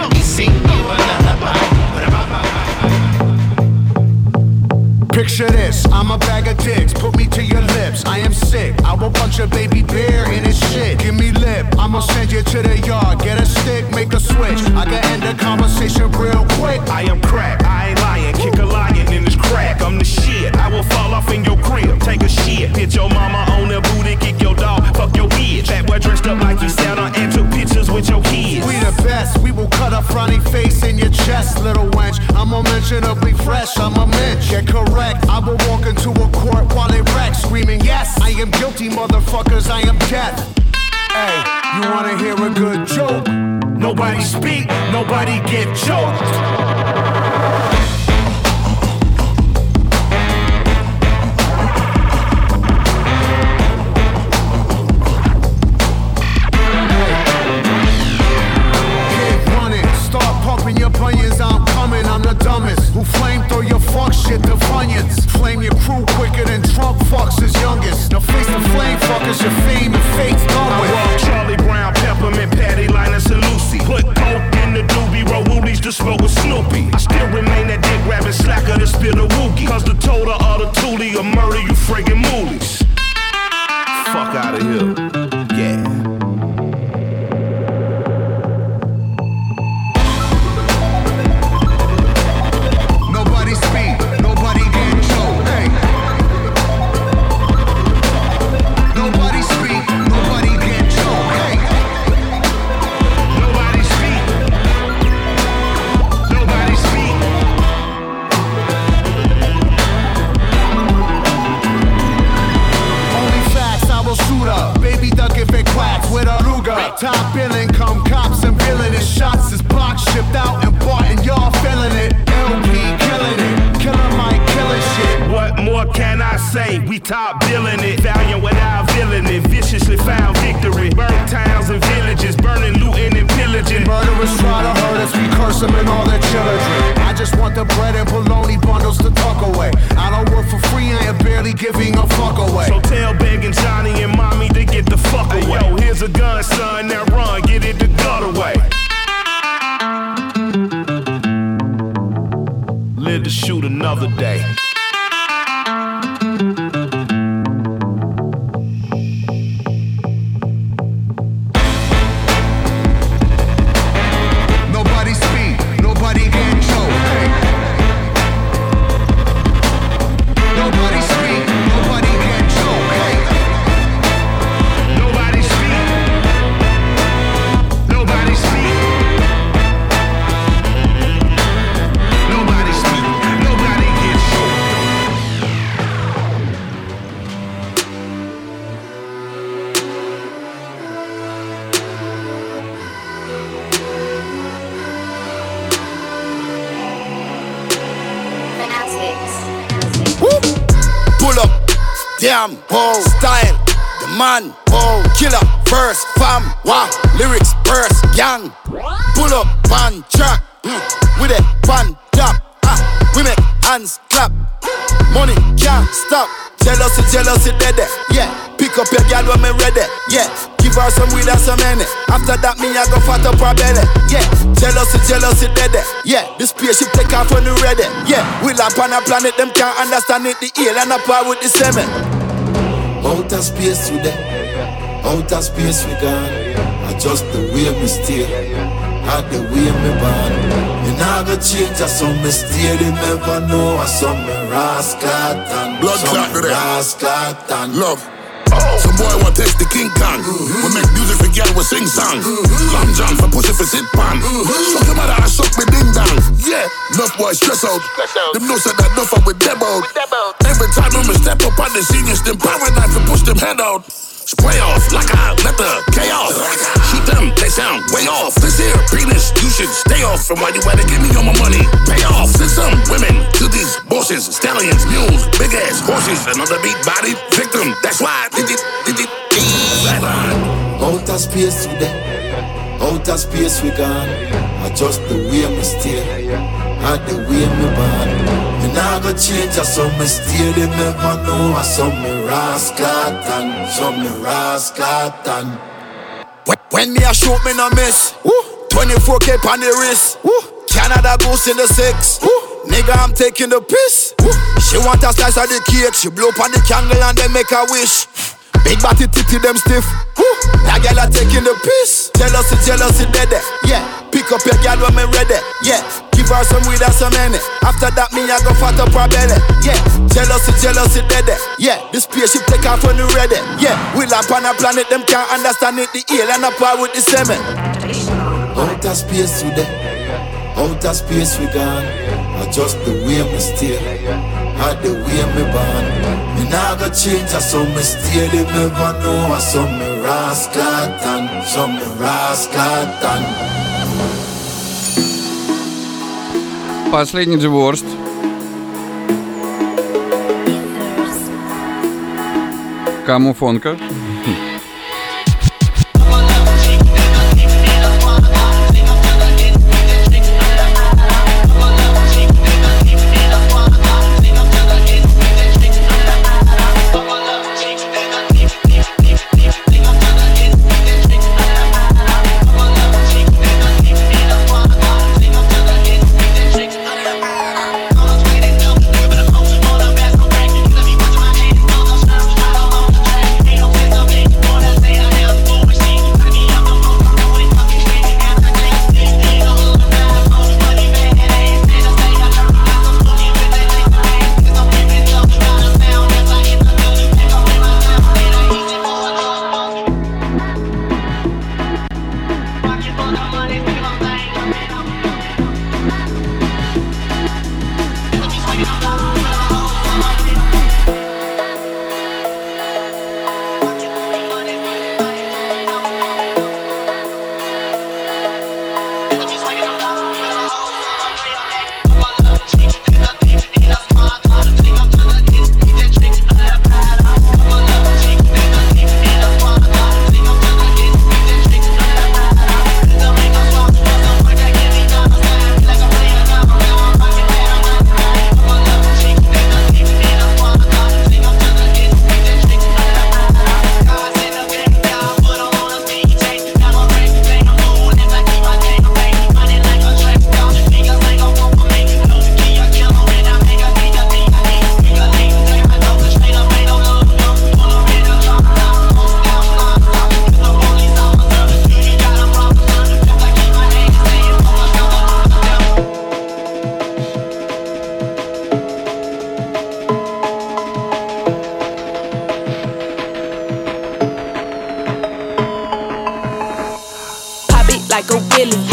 send you to the yard, get a stick, make a switch. I can end the conversation real quick. I am crack, I ain't lying, kick a lion in this crack. I'm the shit, I will fall off in your crib, take a shit. Hit your mama on the booty, kick your dog, fuck your bitch. That boy dressed up like you sat on and took pictures with your kids. We the best, we will cut a frowny face in your chest, little wench. I'm unmentionably fresh, I'm a mensch, yeah correct. I will walk into a court while they wreck, screaming yes, I am guilty motherfuckers, I am death. Hey, you wanna hear a good joke? Nobody speak, nobody get choked. Who flame throw your fuck shit to Funyuns? Flame your crew quicker than Trump fucks his youngest. Now face the flame fuckers, your fame and fate's gone with. I love Charlie Brown, Peppermint, Patty, Linus, and Lucy. Put coke in the doobie, roll woolies to smoke with Snoopy. I still remain that dick rabbit slacker to spill the wookie. Cause the total of the toolie will murder you friggin' moolies. Fuck out of here. Yeah. Top billing, come cops and billing it. Shots is box shipped out and bought and y'all feeling it. LP killing it, killer Mike killing shit. What more can I say? We top billing it, valiant without villain it. Viciously found victory. Burnt towns and villages, burning, looting and pillaging. Murderers try to hurt us, we curse them and all their children. I just want the bread and bologna bundles to tuck away. I don't work for free, I am barely giving a fuck away. So tell begging Johnny and mommy to get the fuck away. Hey, yo, here's a gun, son, now run, get it the gut away. Live to shoot another day. Damn, ho, style, the man, ho, killer, verse, fam, wah, lyrics, verse, gang. Pull up, one track, with a fan tap, we make hands clap, money can't stop. Jealousy, jealousy, dead, yeah, pick up your girl when me ready, yeah, give her some weed and some money. After that, me I go fat up her belly, yeah, jealousy, jealousy, dead, yeah, this spaceship take off when you ready, yeah, we lap on a planet, them can't understand it, the alien up par with the semen. Outer space with them, outer space with them. I just the way me stay, and the way me born. Me nah go change, I some me stay. They never know I some me rascal and blood clot and love. Some boy want test the King Kong. We make music for girl, we sing song. Long John for pussy for sit pan. Shock your mother, I shock me ding dong. Yeah, enough boy stress out. Them no said that enough and we deb out. Every time when we step up on the scene, it's them paradise and push them head out. Spray off like I let the chaos. Shoot them, they sound way off. This here penis, you should stay off. From why you better give me all my money. Pay off. Send some women to these bosses, stallions, mules, big ass horses. Another beat body victim. That's why outer space we there, outer space we gone. I just the way me stay, and the way me born. Me nah go change, I some me stay. They never know I some me rascal and some me rascal and. When me a shoot, me no miss. Woo. 24K on the wrist. Woo. Canada goose in the six. Woo. Nigga, I'm taking the piss. Woo. She want a slice of the cake. She blow up on the candle and then make a wish. Big body titty them stiff. That girl are taking the piss. Jealousy, jealousy, dead. Yeah, pick up your girl when me ready. Yeah, give her some weed and some honey. After that, me I go fat up her belly. Yeah, jealousy, jealousy, dead. Yeah, this spaceship take off when you ready. Yeah, we live on a planet them can't understand it. The alien up with the semen. Outer space today, outer space we gone. I just the way we steer, I the way me born. Me nah go change, I saw me steal. They never know I saw me rascatan, saw me rascatan. Последний диворст. Кому фонка?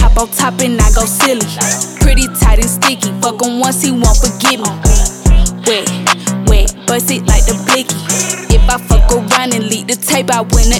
Hop on top and I go silly. Pretty tight and sticky. Fuck him once, he won't forgive me. Wet, wet, bust it like the blicky. If I fuck around and leak the tape, I win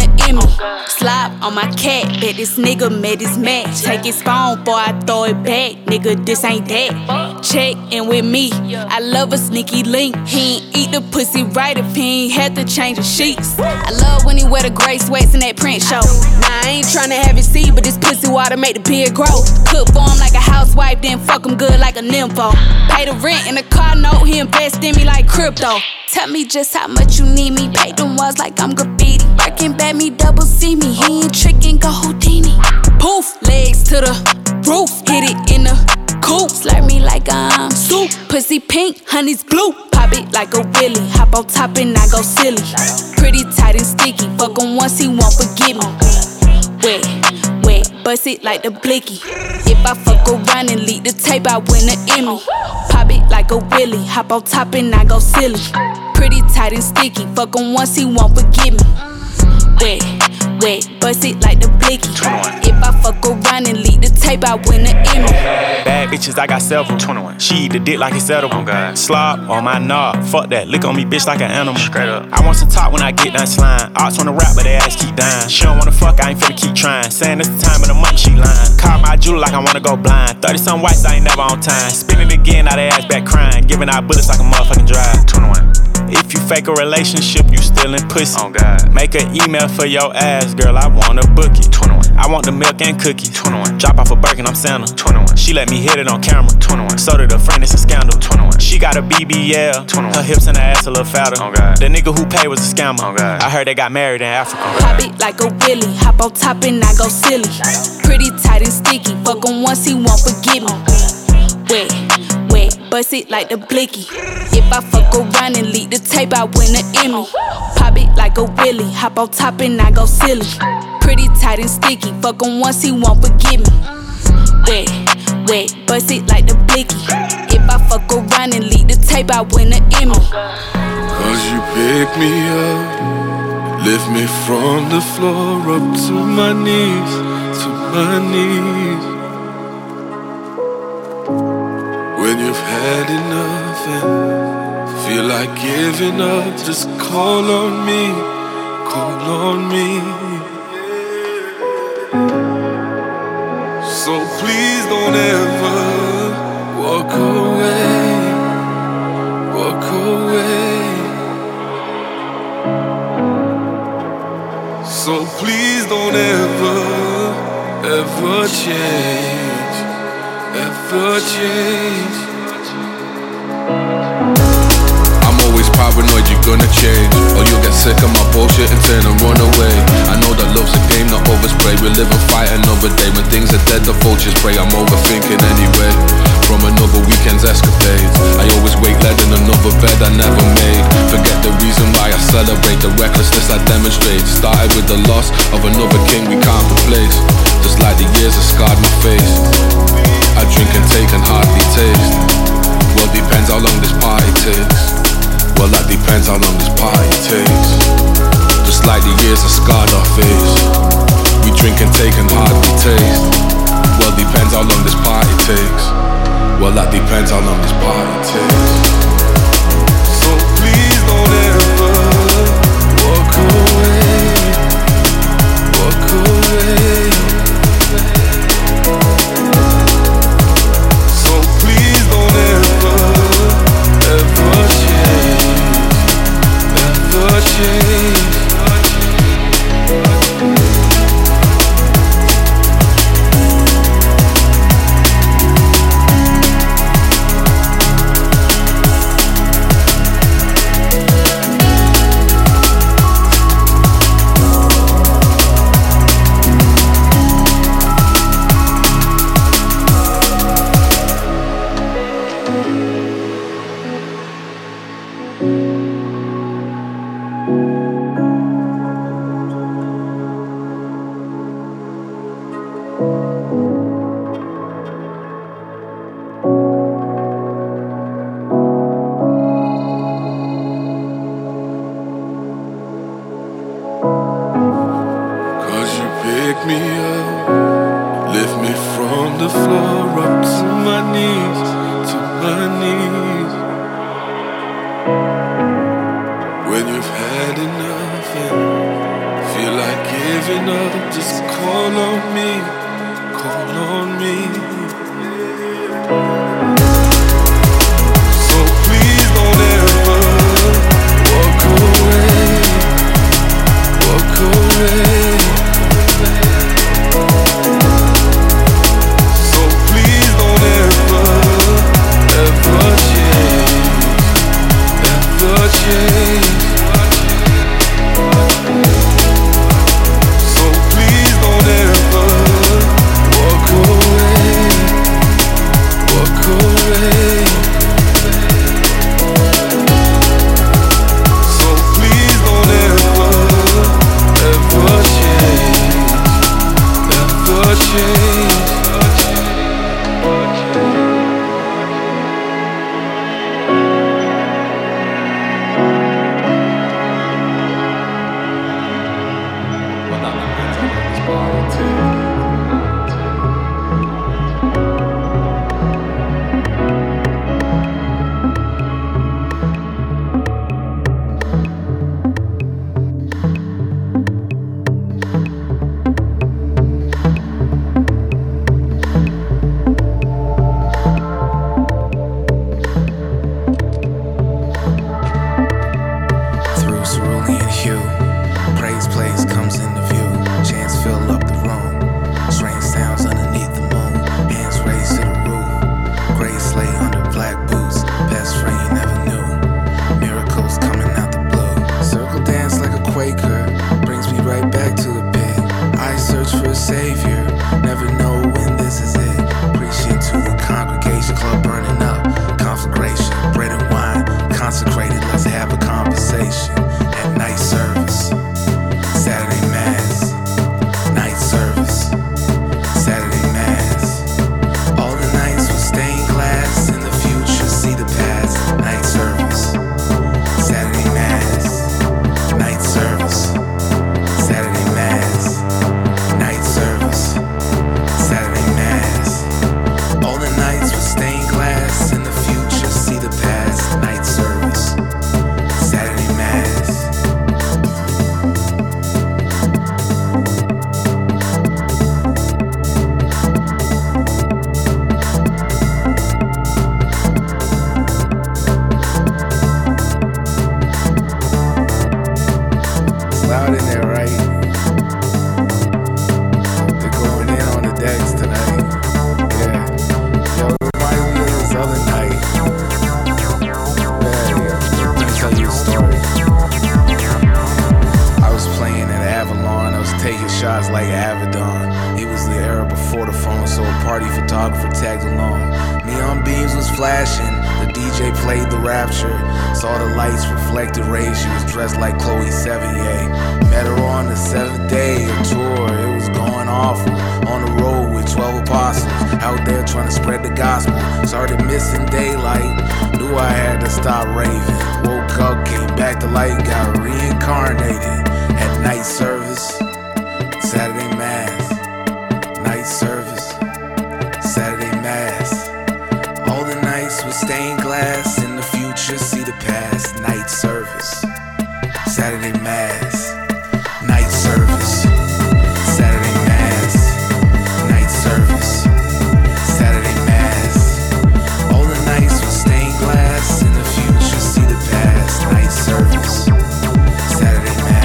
an Emmy. Slob on my cat, bet this nigga made his match. Take his phone, boy, I throw it back. Nigga, this ain't that. Check in with me, I love a sneaky link. He ain't eat the pussy right if he ain't had to change the sheets. I love when he wear the gray sweats in that print show. Nah, I ain't tryna have it see, but this pussy water make the beard grow. Cook for him like a housewife, then fuck him good like a nympho. Pay the rent and the car note, he invest in me like crypto. Tell me just how much you need me, paint them walls like I'm graffiti. Working back me, double see me, he ain't tricking, go Houdini. Poof, legs to the roof, hit it in the coop. Slurp me like I'm soup, pussy pink, honey's blue. Pop it like a willy, hop on top and I go silly. Pretty tight and sticky, fuck him once, he won't forgive me. Wet, wet, bust it like the blicky. If I fuck around and leak the tape, I win an Emmy. Pop it like a willy, hop on top and I go silly. Pretty tight and sticky, fuck him once, he won't forgive me. Wet, wet, bust it like the blicky. If I fuck around and leak the tape, I win an Emmy. Bitches, I got several. 21. She eat the dick like it's edible. Oh, slob on my knob. Fuck that. Lick on me, bitch, like an animal. Straight up. I want some top when I get done slime. Arts on the rap, but they ass keep dying. She don't wanna fuck, I ain't finna keep trying. Saying it's the time of the month, she lying. Call my jewel like I wanna go blind. 30-something whites, I ain't never on time. Spinning again, now they ass back crying. Giving out bullets like a motherfucking drive. 21. If you fake a relationship, you still in pussy. Oh, God. Make an email for your ass, girl, I wanna book it. 21. I want the milk and cookies. 21. Drop off a Birkin, I'm Santa. 21. She let me hit it on camera. 21. So did a friend, it's a scandal. 21. She got a BBL. 21. Her hips and her ass a little fatter. Oh God. The nigga who paid was a scammer. Oh God. I heard they got married in Africa. Oh God. Pop it like a willy, hop on top and I go silly. Pretty tight and sticky, fuck him once he won't forgive me. Wet, wet, bust it like the blicky. If I fuck around and leak the tape, I win an Emmy. Pop it like a willy, hop on top and I go silly. Pretty tight and sticky, fuck him once he won't forgive me. Wet, wet, bust it like the blicky. If I fuck around and leak the tape, I win an Emmy. Cause you pick me up, lift me from the floor up to my knees, to my knees. When you've had enough and feel like giving up, just call on me, call on me. So please don't ever walk away, walk away. So please don't ever, ever change, ever change. I'm always paranoid, you're gonna change, or you'll get sick of my bullshit and turn and run away. I know that love's a game, not overspray. We live and fight another day. When things are dead, the vultures pray. I'm overthinking anyway. From another weekend's escapades, I always wake led in another bed I never made. Forget the reason why I celebrate, the recklessness I demonstrate. Started with the loss of another king we can't replace. Just like the years have scarred my face. I drink and take and hardly taste. Well, depends how long this party takes. Well, that depends how long this party takes. Just like the years have scarred our face. We drink and take and hardly taste. Well, depends how long this party takes. Well, that depends how long this party takes. So please don't ever walk away. Walk away. So please don't ever walk away. tagged along. Neon beams was flashing, the DJ played the rapture. Saw the lights reflected rays, she was dressed like Chloe Sevigny. Met her on the seventh day of tour, it was going awful. On the road with 12 apostles, out there trying to spread the gospel. Started missing daylight, knew I had to stop raving. Woke up, came back to light, got reincarnated. At night service, Saturday mass. Night service, Saturday mass. All the nights with stained glass. In the future, see the past. Night service, Saturday mass. Night service, Saturday mass. Night service, Saturday mass. All the nights with stained glass. In the future, see the past. Night service, Saturday mass.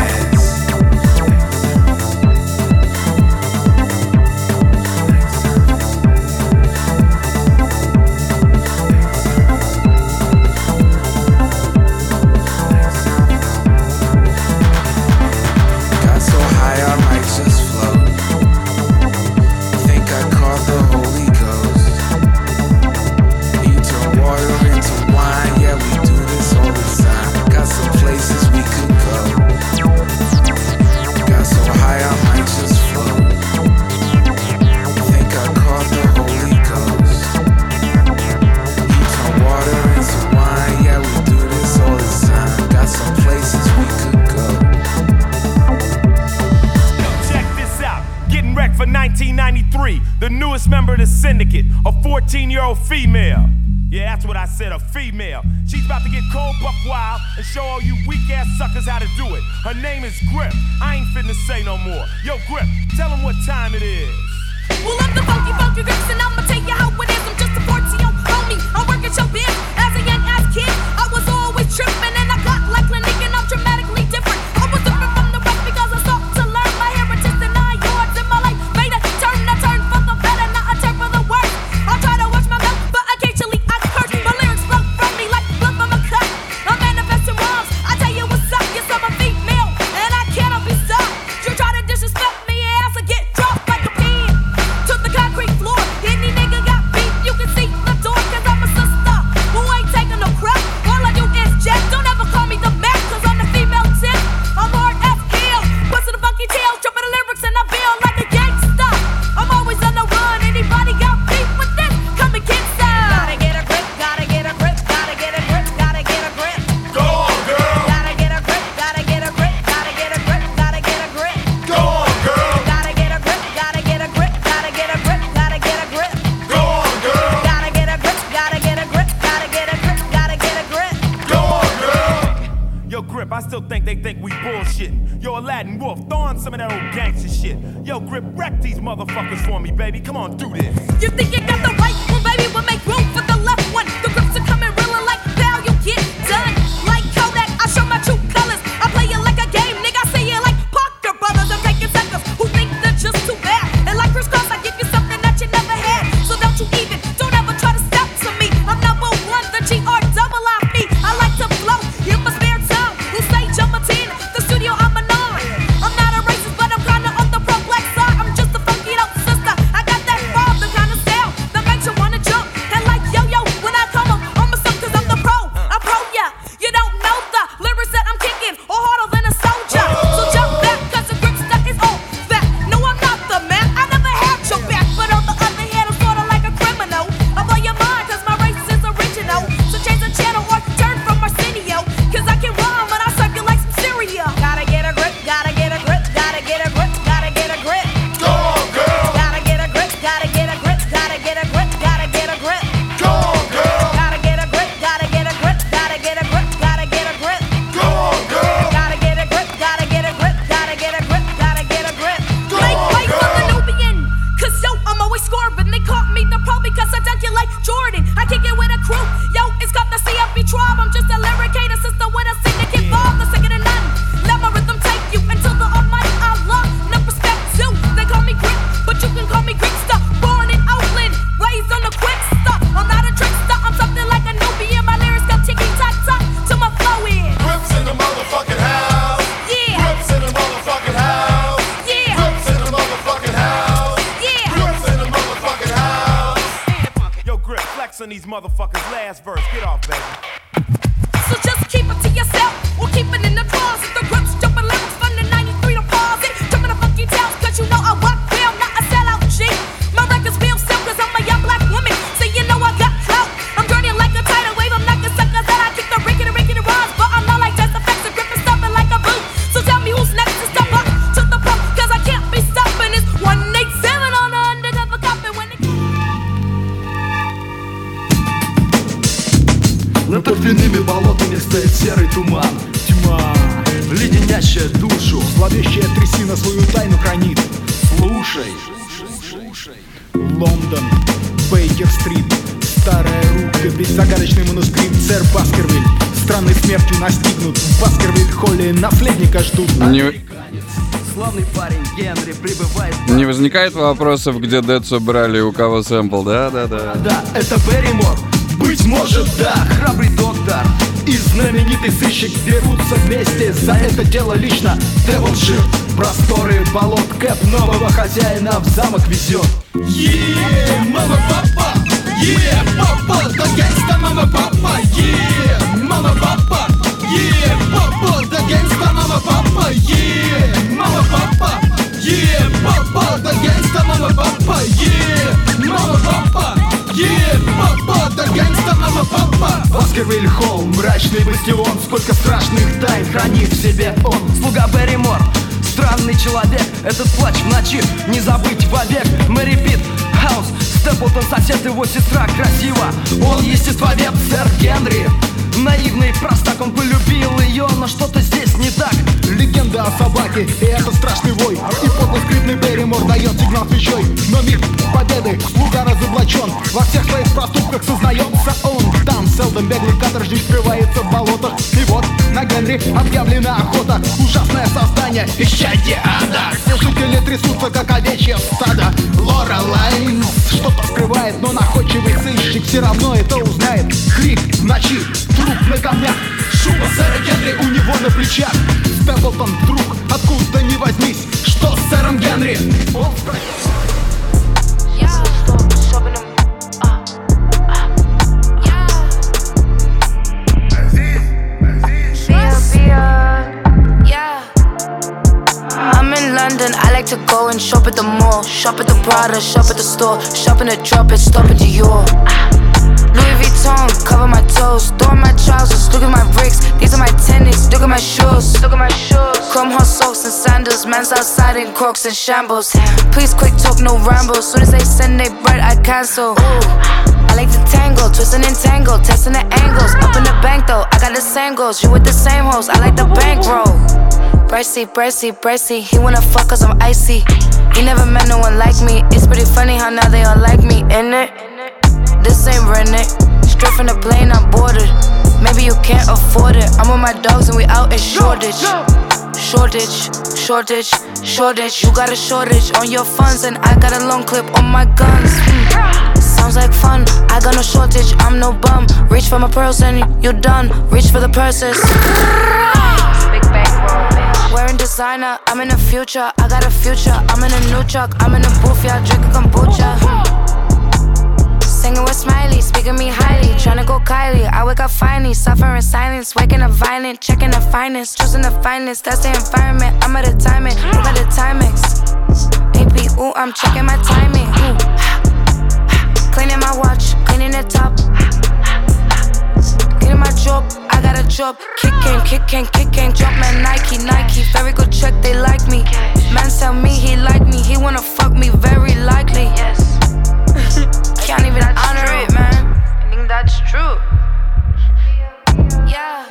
The newest member of the syndicate, a 14-year-old female. Yeah, that's what I said, a female. She's about to get cold buck wild and show all you weak-ass suckers how to do it. Her name is Grip. I ain't finna say no more. Yo, Grip, tell them what time it is. Well, I'm the funky Grips, and I'ma tell you how it is. I'm just a 14-year-old homie. I work at your biz. As a young-ass kid, I was always tripping, and I got like Clinique, and I'm dramatically different. I was different from the rest because I sought to learn my heritage, and 9 yards in my life made a turn. I turned for the better, not a turn for the worse. I try to watch my mouth, but occasionally I curse. My lyrics flow from me like blood from a cut. I'm manifesting rhymes. I tell you what's up, yes, I'm a female, and I cannot be stopped. You try to disrespect me, your ass will get dropped like a pin to the concrete floor. Any nigga got beat, you can see the door, cause I'm a sister who ain't taking no crap. All I do is jack. Don't ever call me the Mac, cause I'm the female tip. I'm hard as hell, busting the funky tail, jumping the lyrics, and I feel like a gangsta. I'm always on the run. Anybody got beef with this? Come and get some. Gotta get a grip, gotta get a grip, gotta get a grip, gotta get a grip. Go on, girl. Gotta get a grip, gotta get a grip, gotta get a grip, gotta get a grip. Go on, girl. Gotta get a grip, gotta get a grip, gotta get a grip, gotta get a grip. Go on, girl. Gotta get a grip, gotta get a grip, gotta get a grip, gotta get a grip. Go on, girl. Yo, Grip, I still think they think we bullshitting. Yo, Aladdin Wolf, throw on some of that old gangster shit. Yo, Grip, wreck these motherfuckers for me, baby. Come on, do this. You think you got the right one, baby? We'll make room for the left one. The Grips are coming real and like now you get done. Like Kodak, I show my true colors. I play it like a game, nigga. I say it like Parker Brothers. I'm taking suckers who think they're just too bad. And like Chris Cross, I give you something that you never had. So don't you even, don't ever try to step to me. I'm number one, the GRIP. I like to blow. You must spare time. Who say I'm a 10? The studio, I'm a 9. I'm not a racist, but I'm kinda on the pro-black side. I'm just a funky dope sister. I got that vibe, the kind of sound that makes you wanna. shots on these motherfuckers. Last verse, get off, baby. So just keep it to yourself, or keep it in the closet. The rips jumping lyrics from the 93 to pause it. Jumping the funky towns, cause you know I work real, not a sellout G. My records feel silk, cause I'm a young black woman. So you know I got clout. I'm dirty like a tidal wave, I'm not the sucker that I kick the ricket and ricket and rhymes. But I'm not like just the facts, and gripping something like a boot. So tell me who's next to step up to the pump, cause I can't be stopping this 187 on the undercover cop. And when it над торфяными болотами стоит серый туман. Тьма, леденящая душу, зловещая трясина свою тайну хранит. Слушай, Лондон, Бейкер-стрит, старая рубка, ведь загадочный манускрипт, сэр Баскервиль. Страны смертью настигнут, в Баскервиль-холле наследника ждут. Славный парень Генри прибывает. Не возникает вопросов, где Дэдсо брали, у кого сэмпл, да? Да, это Берримор. Быть может, да, храбрый доктор и знаменитый сыщик дерутся вместе за это дело лично. Девоншир, просторы болот, кэп нового хозяина в замок везет. Еее, мама, папа, еее, папа, да гейста, мама, папа, еее, мама, папа, еее, папа, да гейста, мама, папа, еее, мама, папа, еее, папа, да гейста, мама, папа, еее, мама, папа. Yeah, папа, да гангста, мама, папа. Баскервиль Холл, мрачный бастион, сколько страшных тайн хранит в себе он. Слуга Берримор, странный человек, этот плач в ночи не забыть вовек. Мэри Питт, Хаус, Степлтон, сосед, его сестра красива. Он естествовед, сэр Генри. Наивный простак, он полюбил ее, но что-то здесь не так. Легенда о собаке, и это страшный вой. И подлый скрытный Берримор дает сигнал свечой. Но мир победы, слуга разоблачен. Во всех своих проступках сознается он. Там Селдон беглый каторжник скрывается в болотах. И вот на Генри объявлена охота. Ужасное создание, исчадье ада. Все жители трясутся, как овечья стада. Лора Лайнс что-то скрывает, но находчивый сыщик все равно это узнает. Крик в ночи, труп на камнях, шуба сэра Генри у него на плечах. Степлтон вдруг откуда ни возьмись, что с сэром Генри? Он London, I like to go and shop at the mall. Shop at the Prada, shop at the store. Shop in the drop and stop at Dior. Louis Vuitton, cover my toes. Throw on my trousers, look at my bricks. These are my tennis, look at my shoes. Chrome hot socks and sandals. Man's outside in Crocs and shambles. Please quick talk, no ramble. Soon as they send they bread, I cancel. Ooh. I like to tango, twistin' and tangle, testing the angles. Up in the bank though, I got the same goals. You with the same hoes, I like the bankroll. Bracy, he wanna fuck cause I'm icy. He never met no one like me. It's pretty funny how now they all like me, innit? This ain't rented. Straight from the plane, I'm boarded. Maybe you can't afford it. I'm with my dogs and we out in Shoreditch. You got a shortage on your funds and I got a long clip on my guns. Sounds like fun, I got no shortage, I'm no bum. Reach for my pearls and you done, reach for the purses. Big bang roll, bitch. Wearing designer, I'm in the future, I got a future. I'm in a new truck, I'm in a booth, y'all drinking kombucha. Singing with Smiley, speaking me highly, tryna go Kylie. I wake up finally, suffering silence, waking up violent. Checking the finest, choosing the finest, that's the environment. I'm at a timing, look at the Timex. AP, ooh, I'm checking my timing, ooh. Cleaning my watch, cleaning the top. Cleaning my job, I got a job. Kicking, drop my Nike. Very good check, they like me. Man tell me he like me, he wanna fuck me very likely. Yes. Can't even honor it, man. I think that's true. Yeah.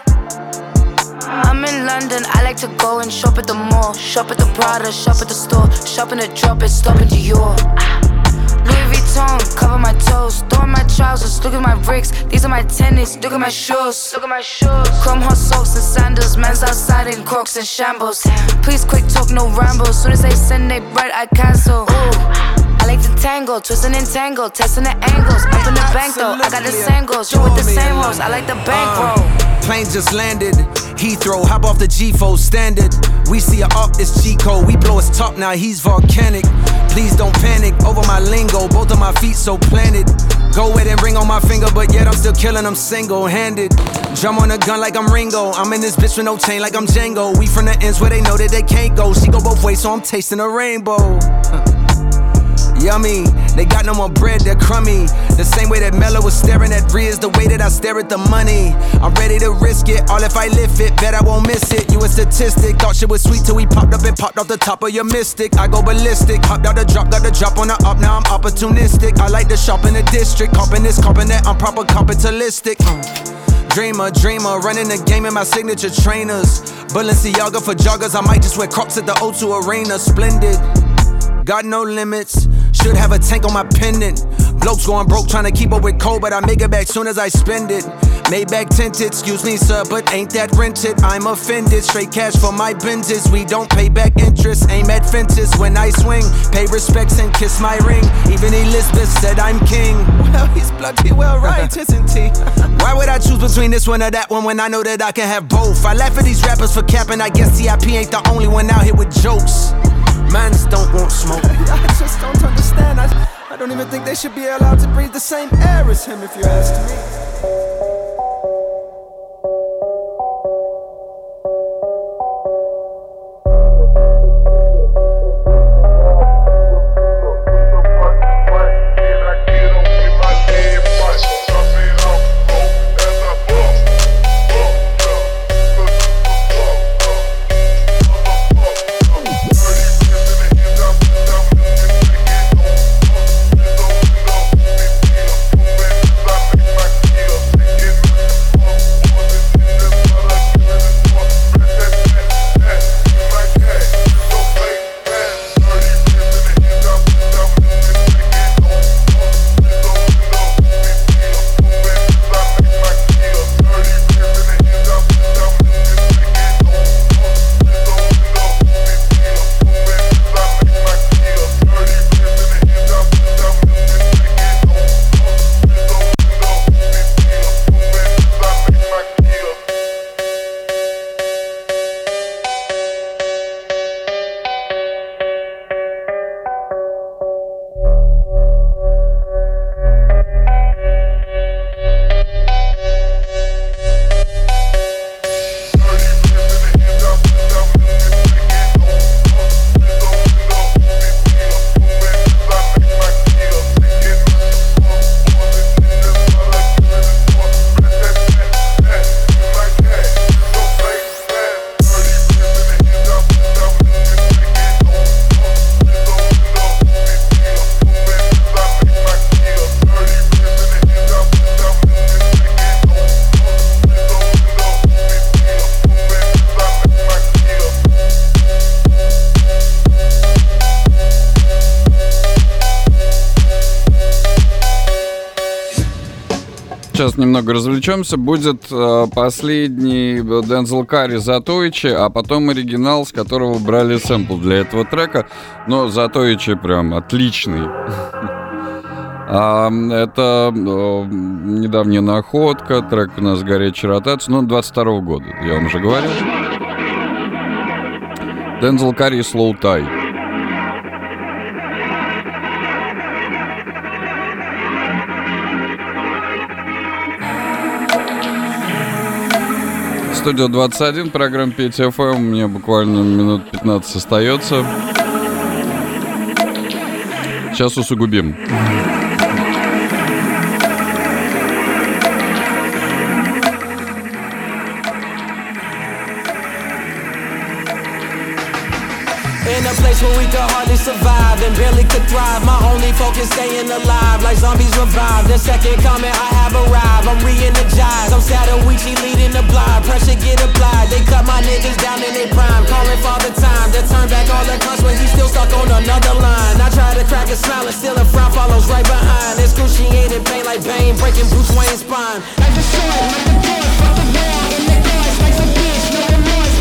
I'm in London, I like to go and shop at the mall. Shop at the Prada, shop at the store. Shop in the drop and stop at Dior. Louis Vuitton, cover my toes, throw on my trousers, look at my bricks. These are my tennis, look at my shoes. Chrome hot socks and sandals, man's outside in Crocs and shambles. Please quick talk, no ramble. Soon as they send they bread, I cancel. Ooh. I like to tango, twistin' and tangle, testing the angles. Up in the bank though, I got the same goals. You with the same hoes, I like the bankroll. Plane just landed, Heathrow, hop off the G4 standard. We see a op, it's G-Code, we blow his top, now he's volcanic. Please don't panic, over my lingo, both of my feet so planted. Go ahead and ring ring on my finger, but yet I'm still killing them single-handed. Drum on a gun like I'm Ringo. I'm in this bitch with no chain like I'm Django. We from the ends where they know that they can't go. She go both ways, so I'm tasting a rainbow. Yummy, they got no more bread, they're crummy. The same way that Mello was staring at Bree is the way that I stare at the money. I'm ready to risk it, all if I lift it, bet I won't miss it. You a statistic, thought shit was sweet till we popped up and popped off the top of your mystic. I go ballistic, hopped out the drop, got the drop on the up, now I'm opportunistic. I like to shop in the district, copping this, copping that, I'm proper capitalistic. Dreamer, dreamer, running the game in my signature trainers. Balenciaga for joggers, I might just wear crops at the O2 Arena. Splendid, got no limits. Should have a tank on my pendant. Blokes going broke trying to keep up with cold, but I make it back soon as I spend it. Maybach tinted, excuse me sir, but ain't that rented? I'm offended, straight cash for my Benzes. We don't pay back interest, aim at fences when I swing. Pay respects and kiss my ring. Even Elizabeth said I'm king. Well, he's bloody well right, isn't he? Why would I choose between this one or that one when I know that I can have both? I laugh at these rappers for capping, I guess TIP ain't the only one out here with jokes. Mans don't want smoke. I just don't understand. I don't even think they should be allowed to breathe the same air as him, if you ask me. Сейчас немного развлечемся. Будет последний Дензел Карри Затоичи, а потом оригинал, с которого брали сэмпл для этого трека. Но Затоичи прям отличный. Это недавняя находка. Трек у нас «Горячая ротация». Ну, 22-го года, я вам уже говорил. Дензел Карри «Slow Tie». Студия 21, программа Петя-ФМ. У меня буквально минут 15 остается. Сейчас усугубим. Where we could hardly survive and barely could thrive. My only focus staying alive, like zombies revived. The second coming, I have arrived. I'm re-energized. I'm Sadoichi leading the blind. Pressure get applied. They cut my niggas down in their prime. Calling for the time to turn back all the guns when he's still stuck on another line. I try to crack a smile and still a frown follows right behind. Excruciating pain like Bane, breaking Bruce Wayne's spine. Like the sword, like the door, fuck the wall in the guards, like some bitch, no remorse.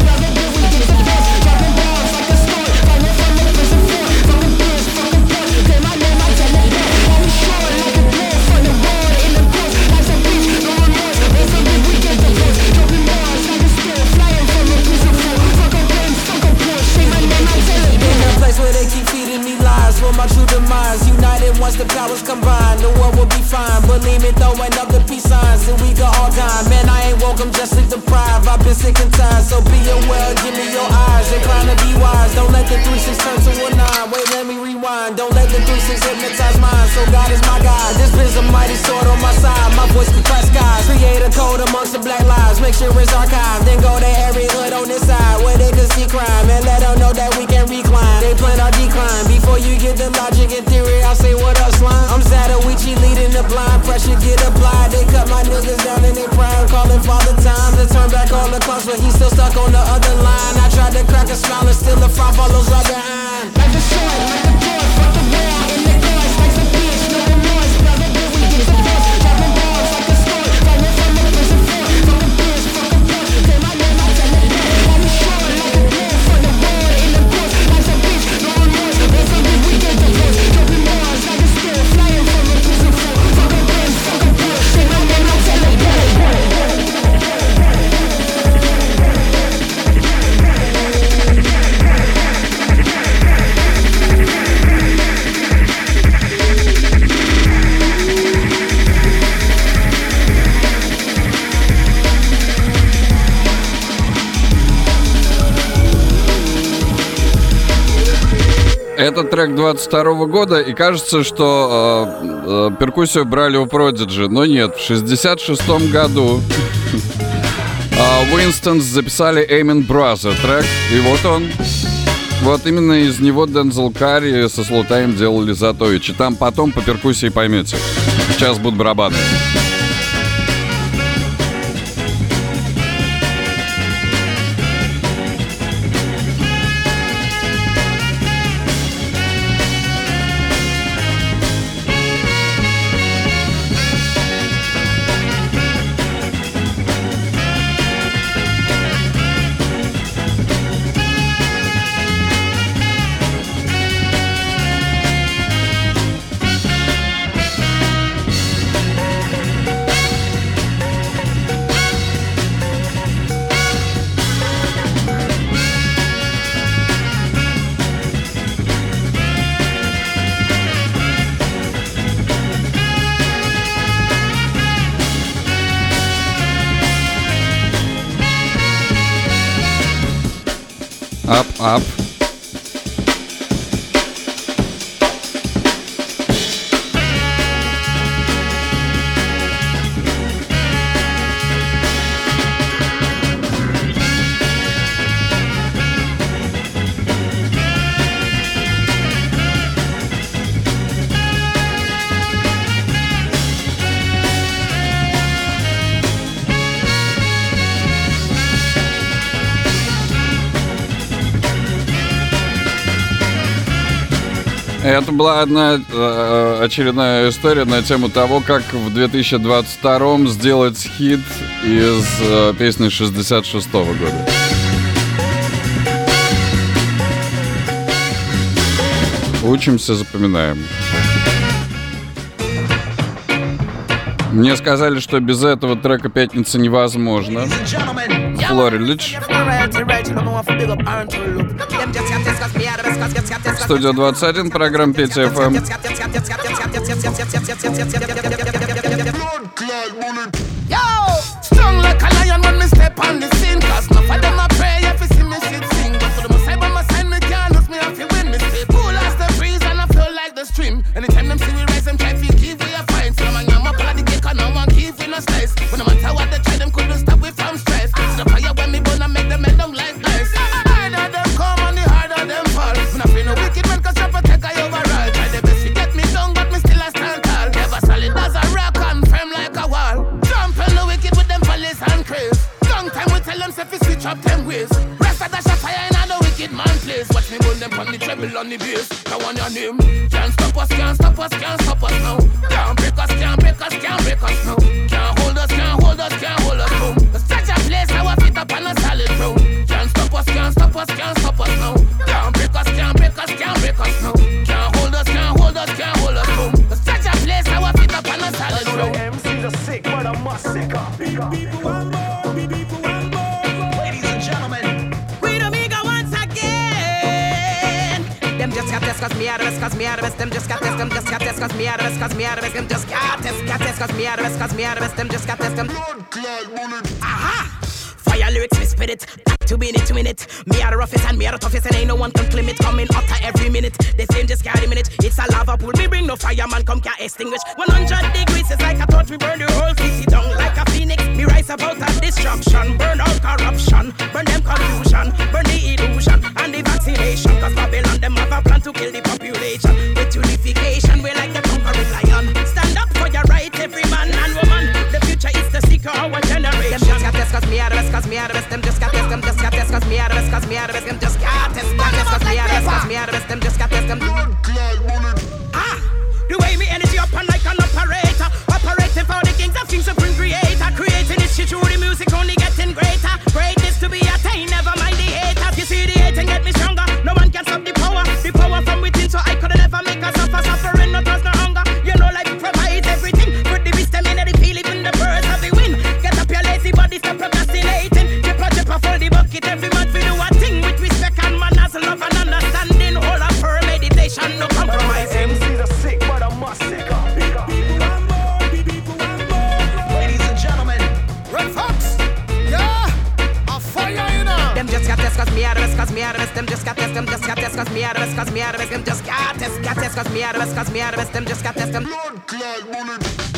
Where they keep feeding me lies for my true demise. United once the powers combine, the world will be fine. But even throwing up the peace signs, and we got all time. Man, I ain't woke, I'm just sleep deprived. I've been sick and tired, so be aware, give me your eyes. They're trying to be wise. Don't let the 3-6 turn to a 9. Wait, let me rewind. Don't let the 3-6 hypnotize mine. So God is my guide. This is a mighty sword on my side. My voice can crush skies. Create a code amongst the black lives. Make sure it's archived. Then go to every hood on this side where they can see crime and let them know that we can recline. They plan our decline. Before you get the logic and theory, I'll say what up, slime. I'm Zadawichi leading the blind. Pressure get applied. They cut my niggas down in their prime. Calling father time to turn back all the clocks, but he's still stuck on the other line. I tried to crack a smile and still the frown follows right behind. Like the sword, like the door, fuck the wall in the noise, like the bitch, no the noise, brother, but we get the voice, dropping balls like a sword, running from the prison floor, from the bitch, fuck the boss, say my name, I tell it back, on the shore, like a bear, from the board, in the bush, like a bitch, no remorse, but for me, we get the voice, dropping balls like a spear, flying from the prison floor, from the bitch, fuck the boss, say my name, I tell it back. Это трек 22 года, и кажется, что перкуссию брали у Prodigy, но нет. В 66 году Уинстонс записали Amen Brother трек, и вот он. Вот именно из него Дензел Карри со Слоутайм делали Затович. И там потом по перкуссии поймете. Сейчас будут барабаны. Up. Это была одна очередная история на тему того, как в 2022 сделать хит из песни 66 года. Учимся, запоминаем. Мне сказали, что без этого трека «Пятница» невозможно. Флорилич. Студия 21, программа Петя-ФМ. Just Fire lyrics, we spit it, back to minute, me out of office and me out of office and ain't no one can claim it, coming utter every minute, the same just carry minute, it's a lava pool, me bring no fireman, come can't extinguish, 100 degrees, it's like a torch, we burn the whole city down like a phoenix, me rise about a destruction, burn out corruption, burn them confusion, burn the illusion, and the vaccination, cause Babylon, them have a plan to kill the population, with unification, we like the conquering lion, stand up for your right, every man and woman, the future is the seeker of our generation. Cause me out of them just got this, cause me out of them just got this, cause me out of them just got this, the way me energy up and like an operator, operating for the kings of kings, supreme creator, creating this shit through the music, only getting greater, greatness to be attained, never mind the haters, you see the hating get me stronger, no one can stop the power from within, so I could never make us suffer, suffering, no trust, no hunger, you know life provides everything, put the wisdom in the feel, even the birds of the wind, get up your lazy body, stop procrastinating. I fall the bucket every month, we do a thing with respect and manners, love and understanding. All up for meditation, no compromising. See the sick, but I must sick up. Ladies and gentlemen, Red Fox, yeah, a fire in her. Them just got this, cause me out of this, them just got this, them just got this, cause me out of this, them just got this, cause me out of this, them just got this, them. Blood clot bullet.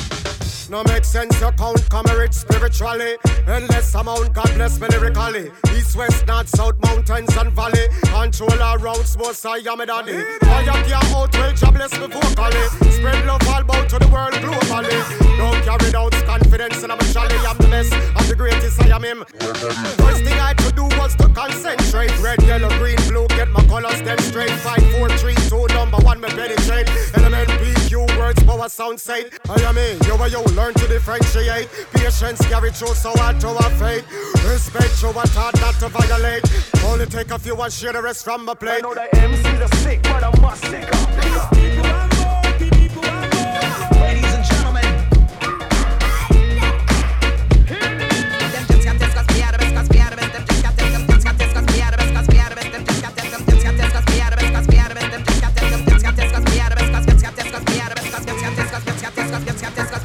No make sense to count, come rich spiritually. Endless amount, God bless me lyrically. East, west, north, south, mountains and valley. Control our routes, most I am a daddy. Fire up your out, will job bless me vocally. Spread love all about to the world globally. Don't carry doubts, confidence in a jolly. I'm the best, I'm the greatest, I am him. First thing I had to do was to concentrate. Red, yellow, green, blue, get my colors them straight. 5, 4, 3, 2, number one, me penetrate. Element, PQ, words, power, sound, say I am me, you are you. Learn to differentiate. Patience carry through so hard to our fate. Respect you what hard not to violate. Only take a few and share the rest from my plate. I know the MC the sick, but I must sick up. Ladies and gentlemen. Them just got this, cause me out of it, cause me out of it. Them just got this, them just got this, cause me out of it, cause me out of it. Them just got this, them just got this, cause me out of it, cause me out of it. Them just got this, them just got this, cause me out of it, cause me out of it. Cause me out of it, cause me out of it. Cause me out of it, cause me out of it.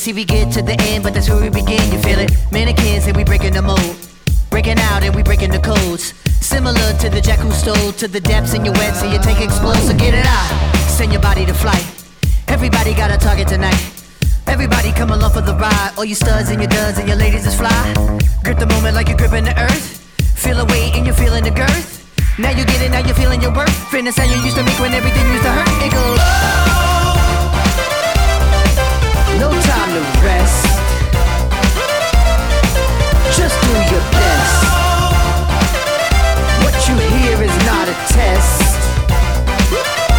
See we get to the end, but that's where we begin, you feel it? Mannequins and we breaking the mold. Breaking out and we breaking the codes. Similar to the jack who stole to the depths in your web, so you take explode, so get it out. Send your body to flight. Everybody got a target tonight. Everybody come along for the ride. All you studs and your duds and your ladies is fly. Grip the moment like you're gripping the earth. Feel a weight and you're feeling the girth. Now you get it, now you're feeling your worth. Fitness how you used to make when everything used to hurt. It goes, oh! No time to rest. Just do your best. What you hear is not a test.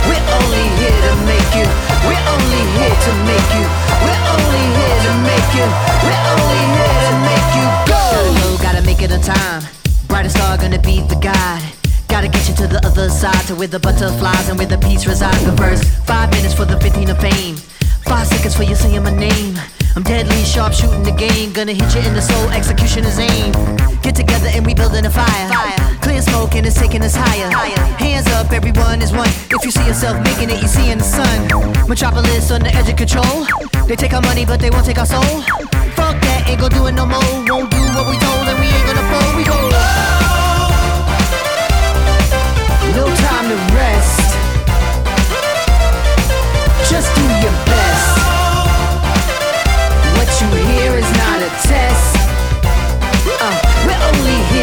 We're only here to make you. We're only here to make you. We're only here to make you. We're only here to make you go. Hello, gotta make it on time. Brightest star gonna be the guide. Gotta get you to the other side, to where the butterflies and where the peace resides. The first 5 minutes for the 15 of fame. 5 seconds for you saying my name. I'm deadly sharp shooting the game. Gonna hit you in the soul, execution is aim. Get together and we building a fire. Clear smoke and it's taking us higher. Hands up, everyone is one. If you see yourself making it, you see in the sun. Metropolis on the edge of control. They take our money but they won't take our soul. Fuck that, ain't gon' do it no more. Won't do what we told and we ain't gonna fold. We go, oh! No time to rest.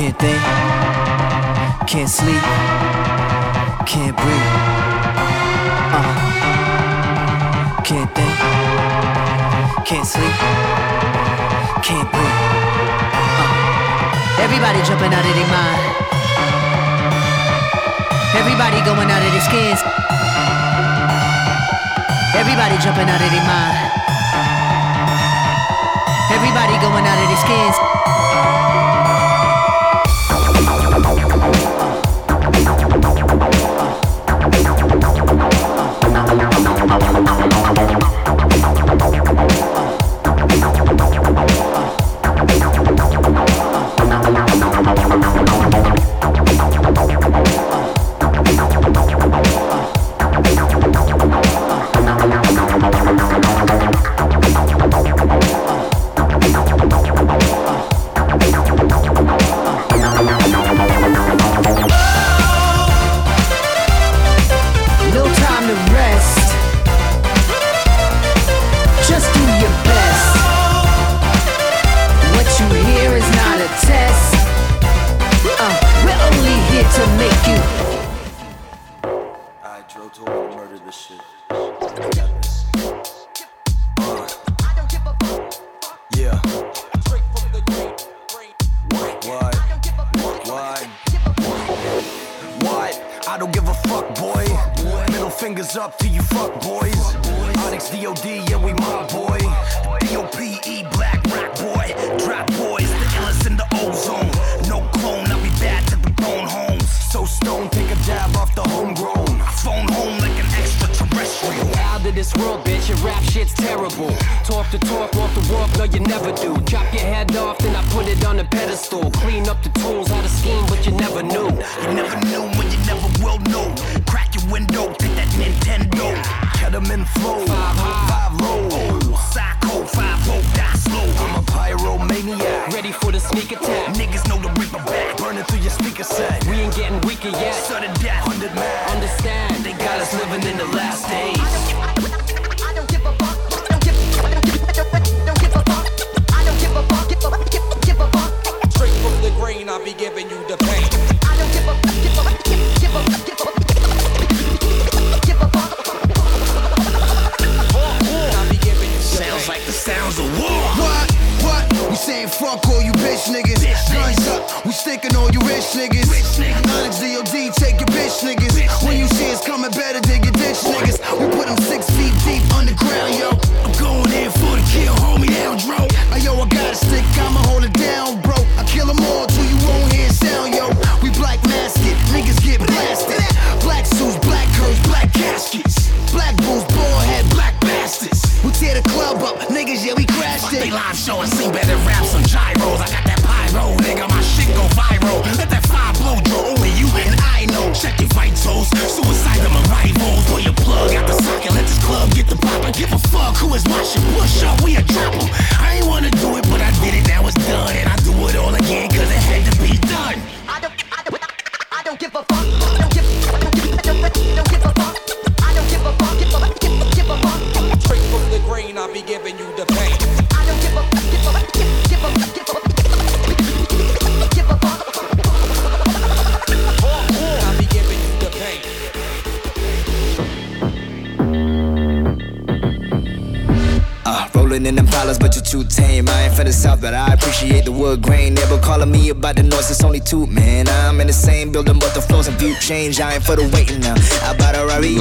Can't think, can't sleep, can't breathe. Can't think, can't sleep, can't breathe. Everybody jumping out of their mind. Everybody going out of their skins. Everybody jumping out of their mind. Everybody going out of their skins.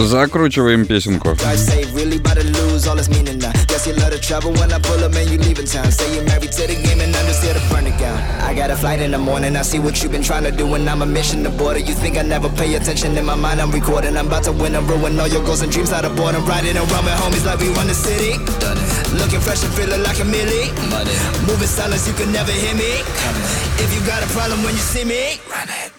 Закручиваем песенку. Looking fresh and feeling like a milli. Moving silence, you can never hear me. If you got a problem when you see me, run it.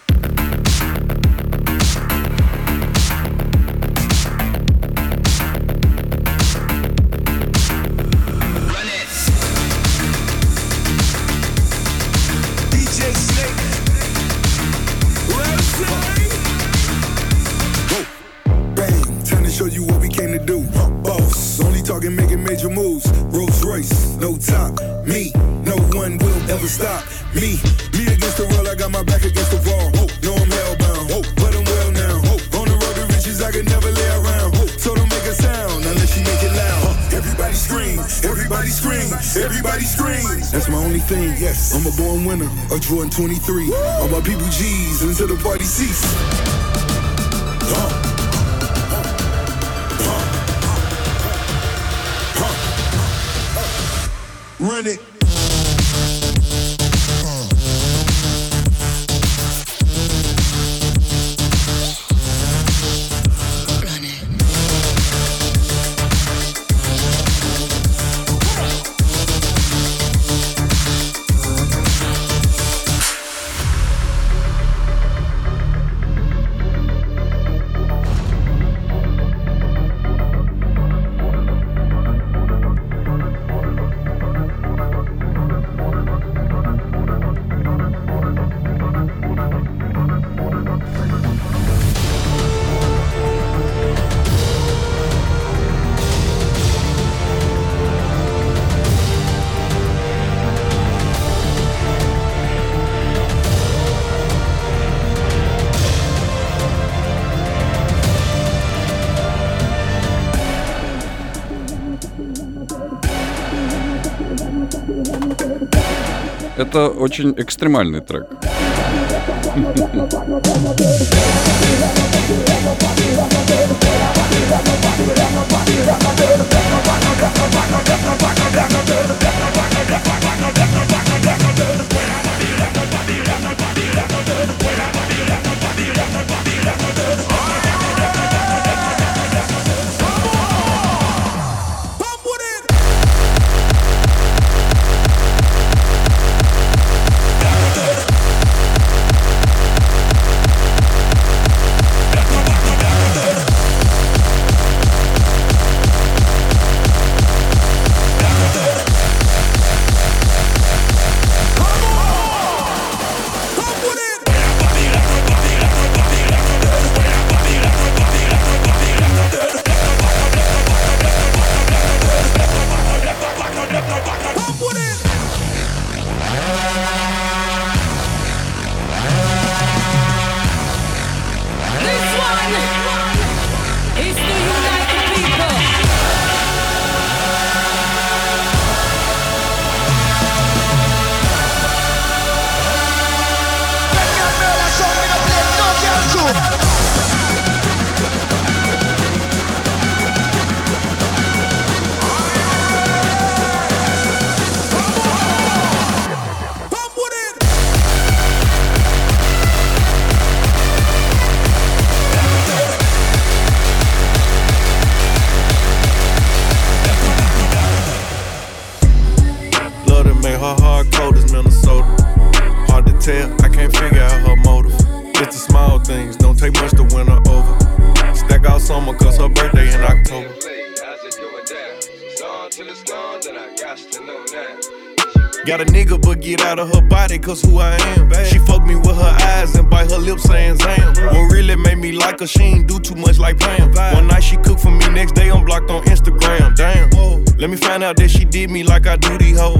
the world, I got my back against the wall. Whoa, no, I'm hellbound, whoa, but I'm well now. Whoa, on the road to riches, I can never lay around. Whoa, so don't make a sound unless you make it loud. Everybody scream, everybody scream, everybody scream. That's my only thing, yes. I'm a born winner, a Jordan 23. Woo! All my people G's until the party cease. Run it. Это очень экстремальный трек. Got a nigga but get out of her body cause who I am. She fucked me with her eyes and bite her lips saying zam. What really made me like her, she ain't do too much like Pam. One night she cooked for me, next day I'm blocked on Instagram. Damn, let me find out that she did me like I do these hoes.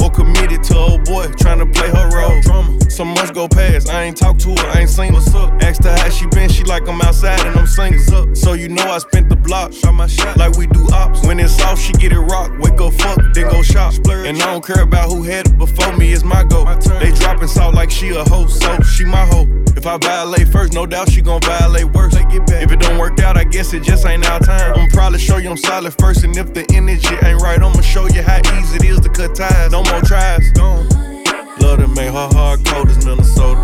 Or committed to old boy, tryna play her role. Some months go past, I ain't talk to her, I ain't seen what's up. Asked her how she been, she like I'm outside and I'm singles up. So you know I spent the block, shot my shot like we do ops. When it's off, she get it rocked, wake up, fuck, then go shop. And I don't care about who had it before me, is my goal. They dropping salt like she a hoe, so she my hoe. If I violate first, no doubt she gon' violate worse. If it don't work out, I guess it just ain't our time. I'ma probably show you I'm solid first, and if the energy ain't right, I'ma show you how easy it is to cut ties. No more tries. Gone. Love to make her hard cold as Minnesota.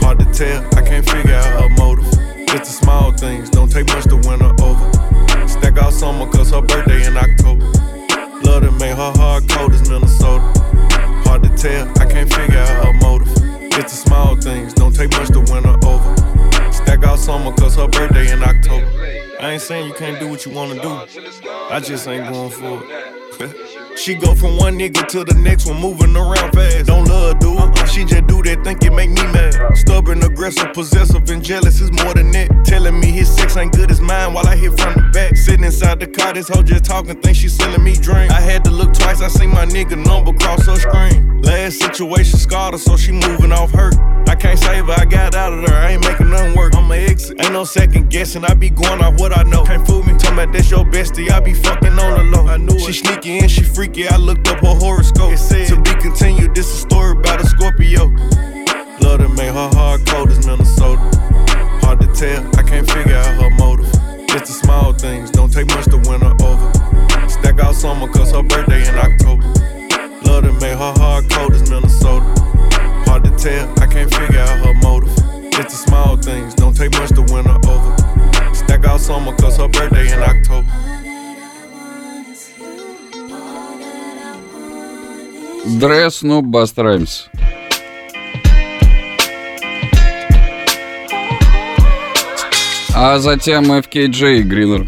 Hard to tell, I can't figure out her motive. It's the small things, don't take much to win her over. Stack out summer, cause her birthday in October. Love to make her hard cold as Minnesota. Hard to tell, I can't figure out her motive. It's the small things, don't take much to win her over. Stack out summer, cause her birthday in October. I ain't saying you can't do what you wanna do, I just ain't going for it. She go from one nigga to the next one, moving around fast. Don't love her, dude, she just do that, think it make me mad. Stubborn, aggressive. aggressive, possessive, and jealous, it's more than it. Telling me his sex ain't good as mine while I hit from the back. Sitting inside the car, this hoe just talking, think she selling me drink. I had to look twice, I seen my nigga number cross her screen. Last situation scarred her, so she moving off her. I can't save her, I got out of there, I ain't making nothing work. I'ma exit, ain't no second guessing, I be going off what I know. Can't fool me, tell me that's your bestie, I be fucking on the low. I knew she sneaky and she freaky, I looked up her horoscope. It said, to be continued, this a story about a Scorpio. Love to make her hard cold as Minnesota. Hard to tell, I can't figure out her motive. It's the small things, don't take much to win her over. Stack out summer cause her birthday in October. Love to make her hard cold as Minnesota. Hard to tell, I can't figure out her motive. It's the small things, don't take much to win her over. Stack out summer cause her birthday in October. Dre, Snoop, Bust Rhymes. А затем FKJ и Griller.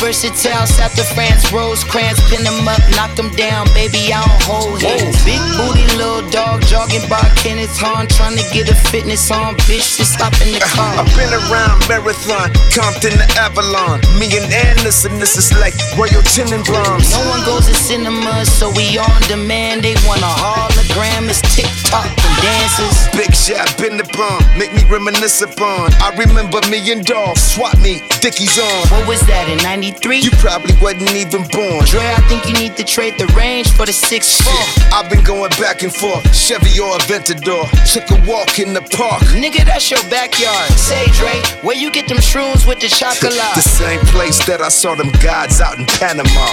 Versatile, South of France, Rosecrans, pin them up, knock them down, baby, I don't hold hands. Big booty, little dog, jogging by Kenneth Hahn, trying to get a fitness on, bitch, just stop in the car. I've been around Marathon, Compton to Avalon, me and Anderson, this is like Royal Tenenbaums. No one goes to cinema, so we on demand, they want a hologram, it's TikTok and dances. Big shot, been the bomb, make me reminisce upon, I remember me and Dolph, swap me, Dickies on. What was that in 90? You probably wasn't even born. Dre, I think you need to trade the range for the 6'4". I've been going back and forth, Chevy or Aventador. Took a walk in the park. Nigga, that's your backyard. Say, Dre, where you get them shrooms with the chocolate? The same place that I saw them gods out in Panama.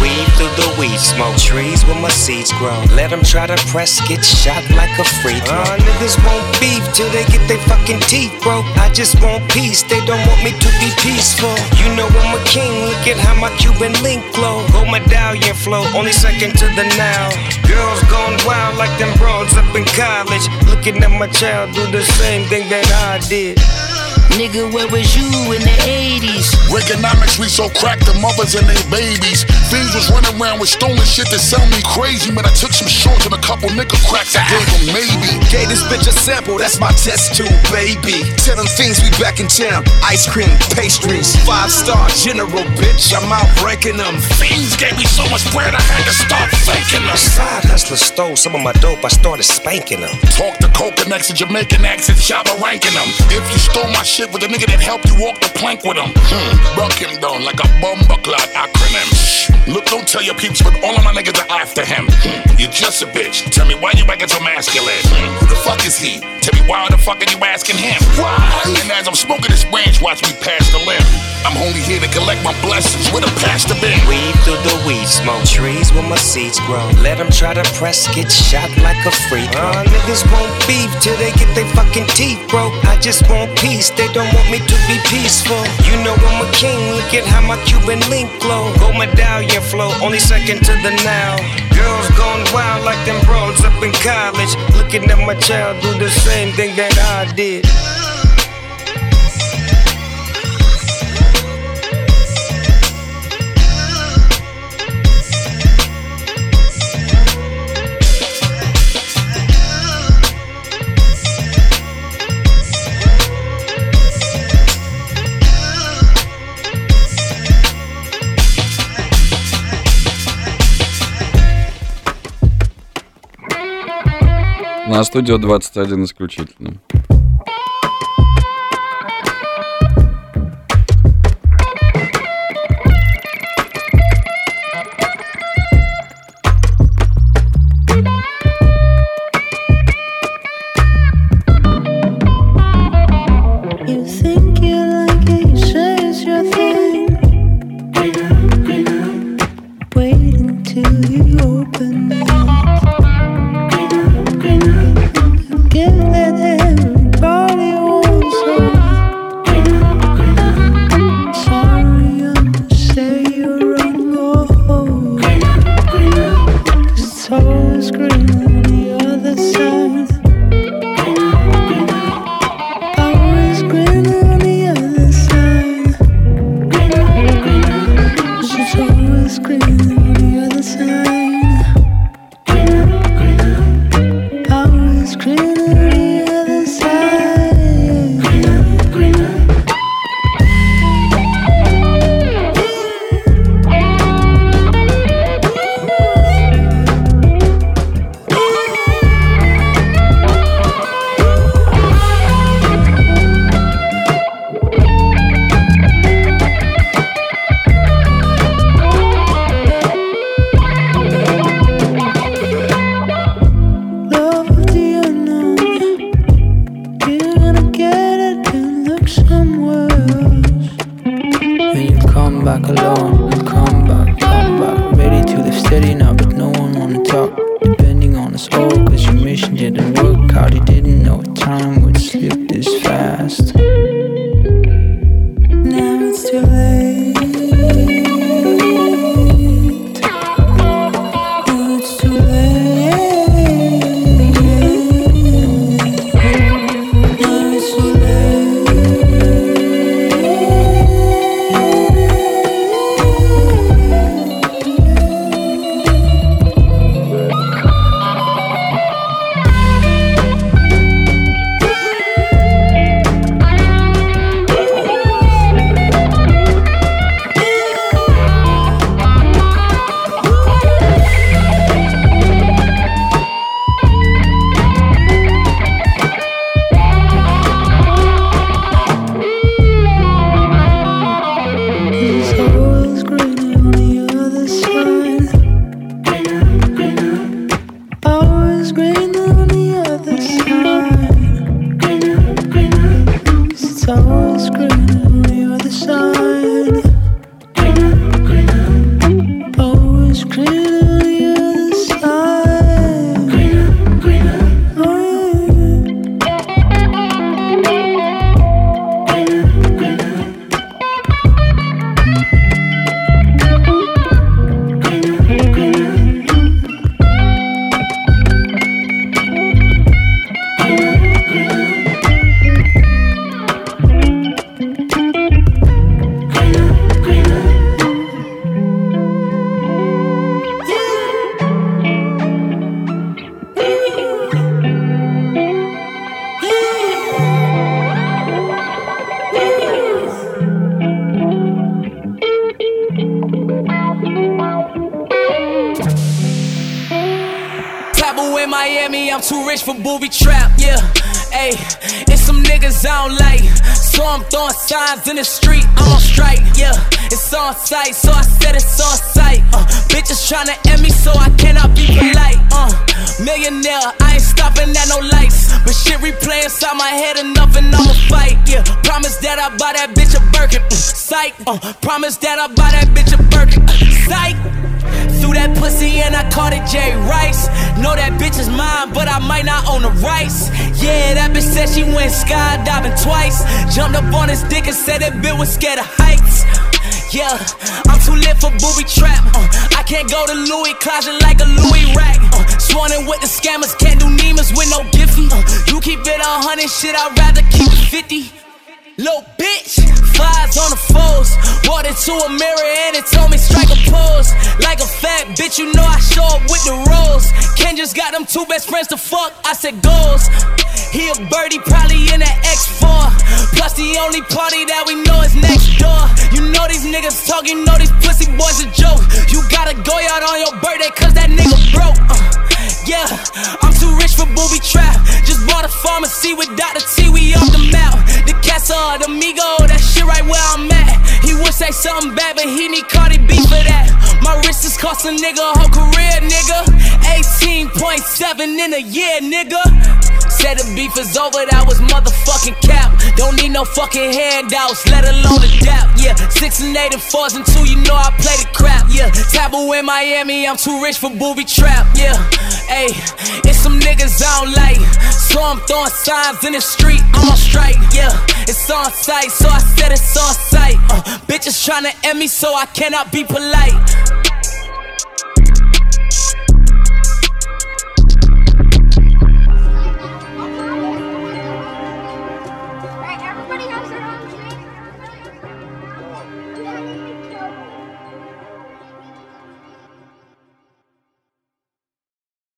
Weave through the weed smoke, trees where my seeds grow. Let them try to press, get shot like a freak. Niggas won't beef till they get their fucking teeth broke. I just want peace, they don't want me to be peaceful. You know I'm a king, look at how my Cuban link glow. Gold medallion flow, only second to the now. Girls gone wild like them broads up in college. Looking at my child do the same thing that I did. Nigga, where was you in the 80s? Reaganomics, we so cracked the mothers and their babies. Fiends was running around with stolen shit that sell me crazy. Man, I took some shorts and a couple nigga cracks, I gave them maybe. Gave this bitch a sample, that's my test tube, baby. Tell them fiends we back in town, ice cream, pastries. 5-star general, bitch, I'm out ranking them. Fiends gave me so much bread, I had to start faking them. Side hustler stole some of my dope, I started spanking them. Talk to Coconuts and Jamaican accent, Java ranking them. If you stole my shit with the nigga that helped you walk the plank with him. Buck him down like a bumbucklot acronym. Look, don't tell your peeps, but all of my niggas are after him. You're just a bitch. Tell me why you acting so masculine. Who the fuck is he? Tell me why the fuck are you asking him? Why? And as I'm smoking this branch, watch me pass the limb. I'm only here to collect my blessings with a pastor bin. Weed through the weed smoke, trees where my seeds grow. Let them try to press, get shot like a freak. Niggas won't beef till they get their fucking teeth broke. I just want peace. They don't want me to be peaceful. You know I'm a king, look at how my Cuban link glow. Gold medallion flow, only second to the now. Girls gone wild like them broads up in college. Looking at my child do the same thing that I did. На Студию-21 исключительно. I'm too rich for booby trap, yeah. Ayy, it's some niggas I don't like, so I'm throwing signs in the street, I'm on strike, yeah. It's on sight, so I said it's on sight. Bitches tryna end me, so I cannot be polite. Millionaire, I ain't stopping at no lights, but shit replay inside my head enough and I'ma fight, yeah. Promise that I buy that bitch a Birkin, psych. Promise that I buy that bitch a Birkin, psych. Threw that pussy and I called it Jay Rice. Know that bitch is mine, but I might not own the rights. Yeah, that bitch said she went skydiving twice. Jumped up on his dick and said that bitch was scared of heights. Yeah, I'm too lit for booby trap. I can't go to Louis closet like a Louis rack. Swanning with the scammers, can't do Nemas with no Diffie. You keep it 100, shit, I'd rather keep it 50. Little bitch, flies on the foes. Walked into a mirror and it told me strike a pose. Like a fat bitch, you know I show up with the rolls. Ken just got them two best friends to fuck, I said goals. He a birdie, probably in that X4. Plus the only party that we know is next door. You know these niggas talk, you know these pussy boys a joke. You gotta go out on your birthday cause that nigga broke. Yeah, I'm too rich for booby trap. Just bought a pharmacy with Dr. T, we off the map. The Casa, the Migo, that shit right where I'm at. He would say something bad, but he need Cardi B for that. My wrist is cost a nigga, whole career, nigga. 18.7 in a year, nigga. Said the beef is over, that was motherfucking cap. Don't need no fucking handouts, let alone a dap. Yeah, 6 and 8 and 4s and 2, you know I play the crap. Yeah, Taboo in Miami, I'm too rich for booby trap. Yeah. Ayy, it's some niggas I don't like, so I'm throwing signs in the street, I'm on strike, yeah. It's on sight, so I said it's on sight. Bitches tryna end me, so I cannot be polite.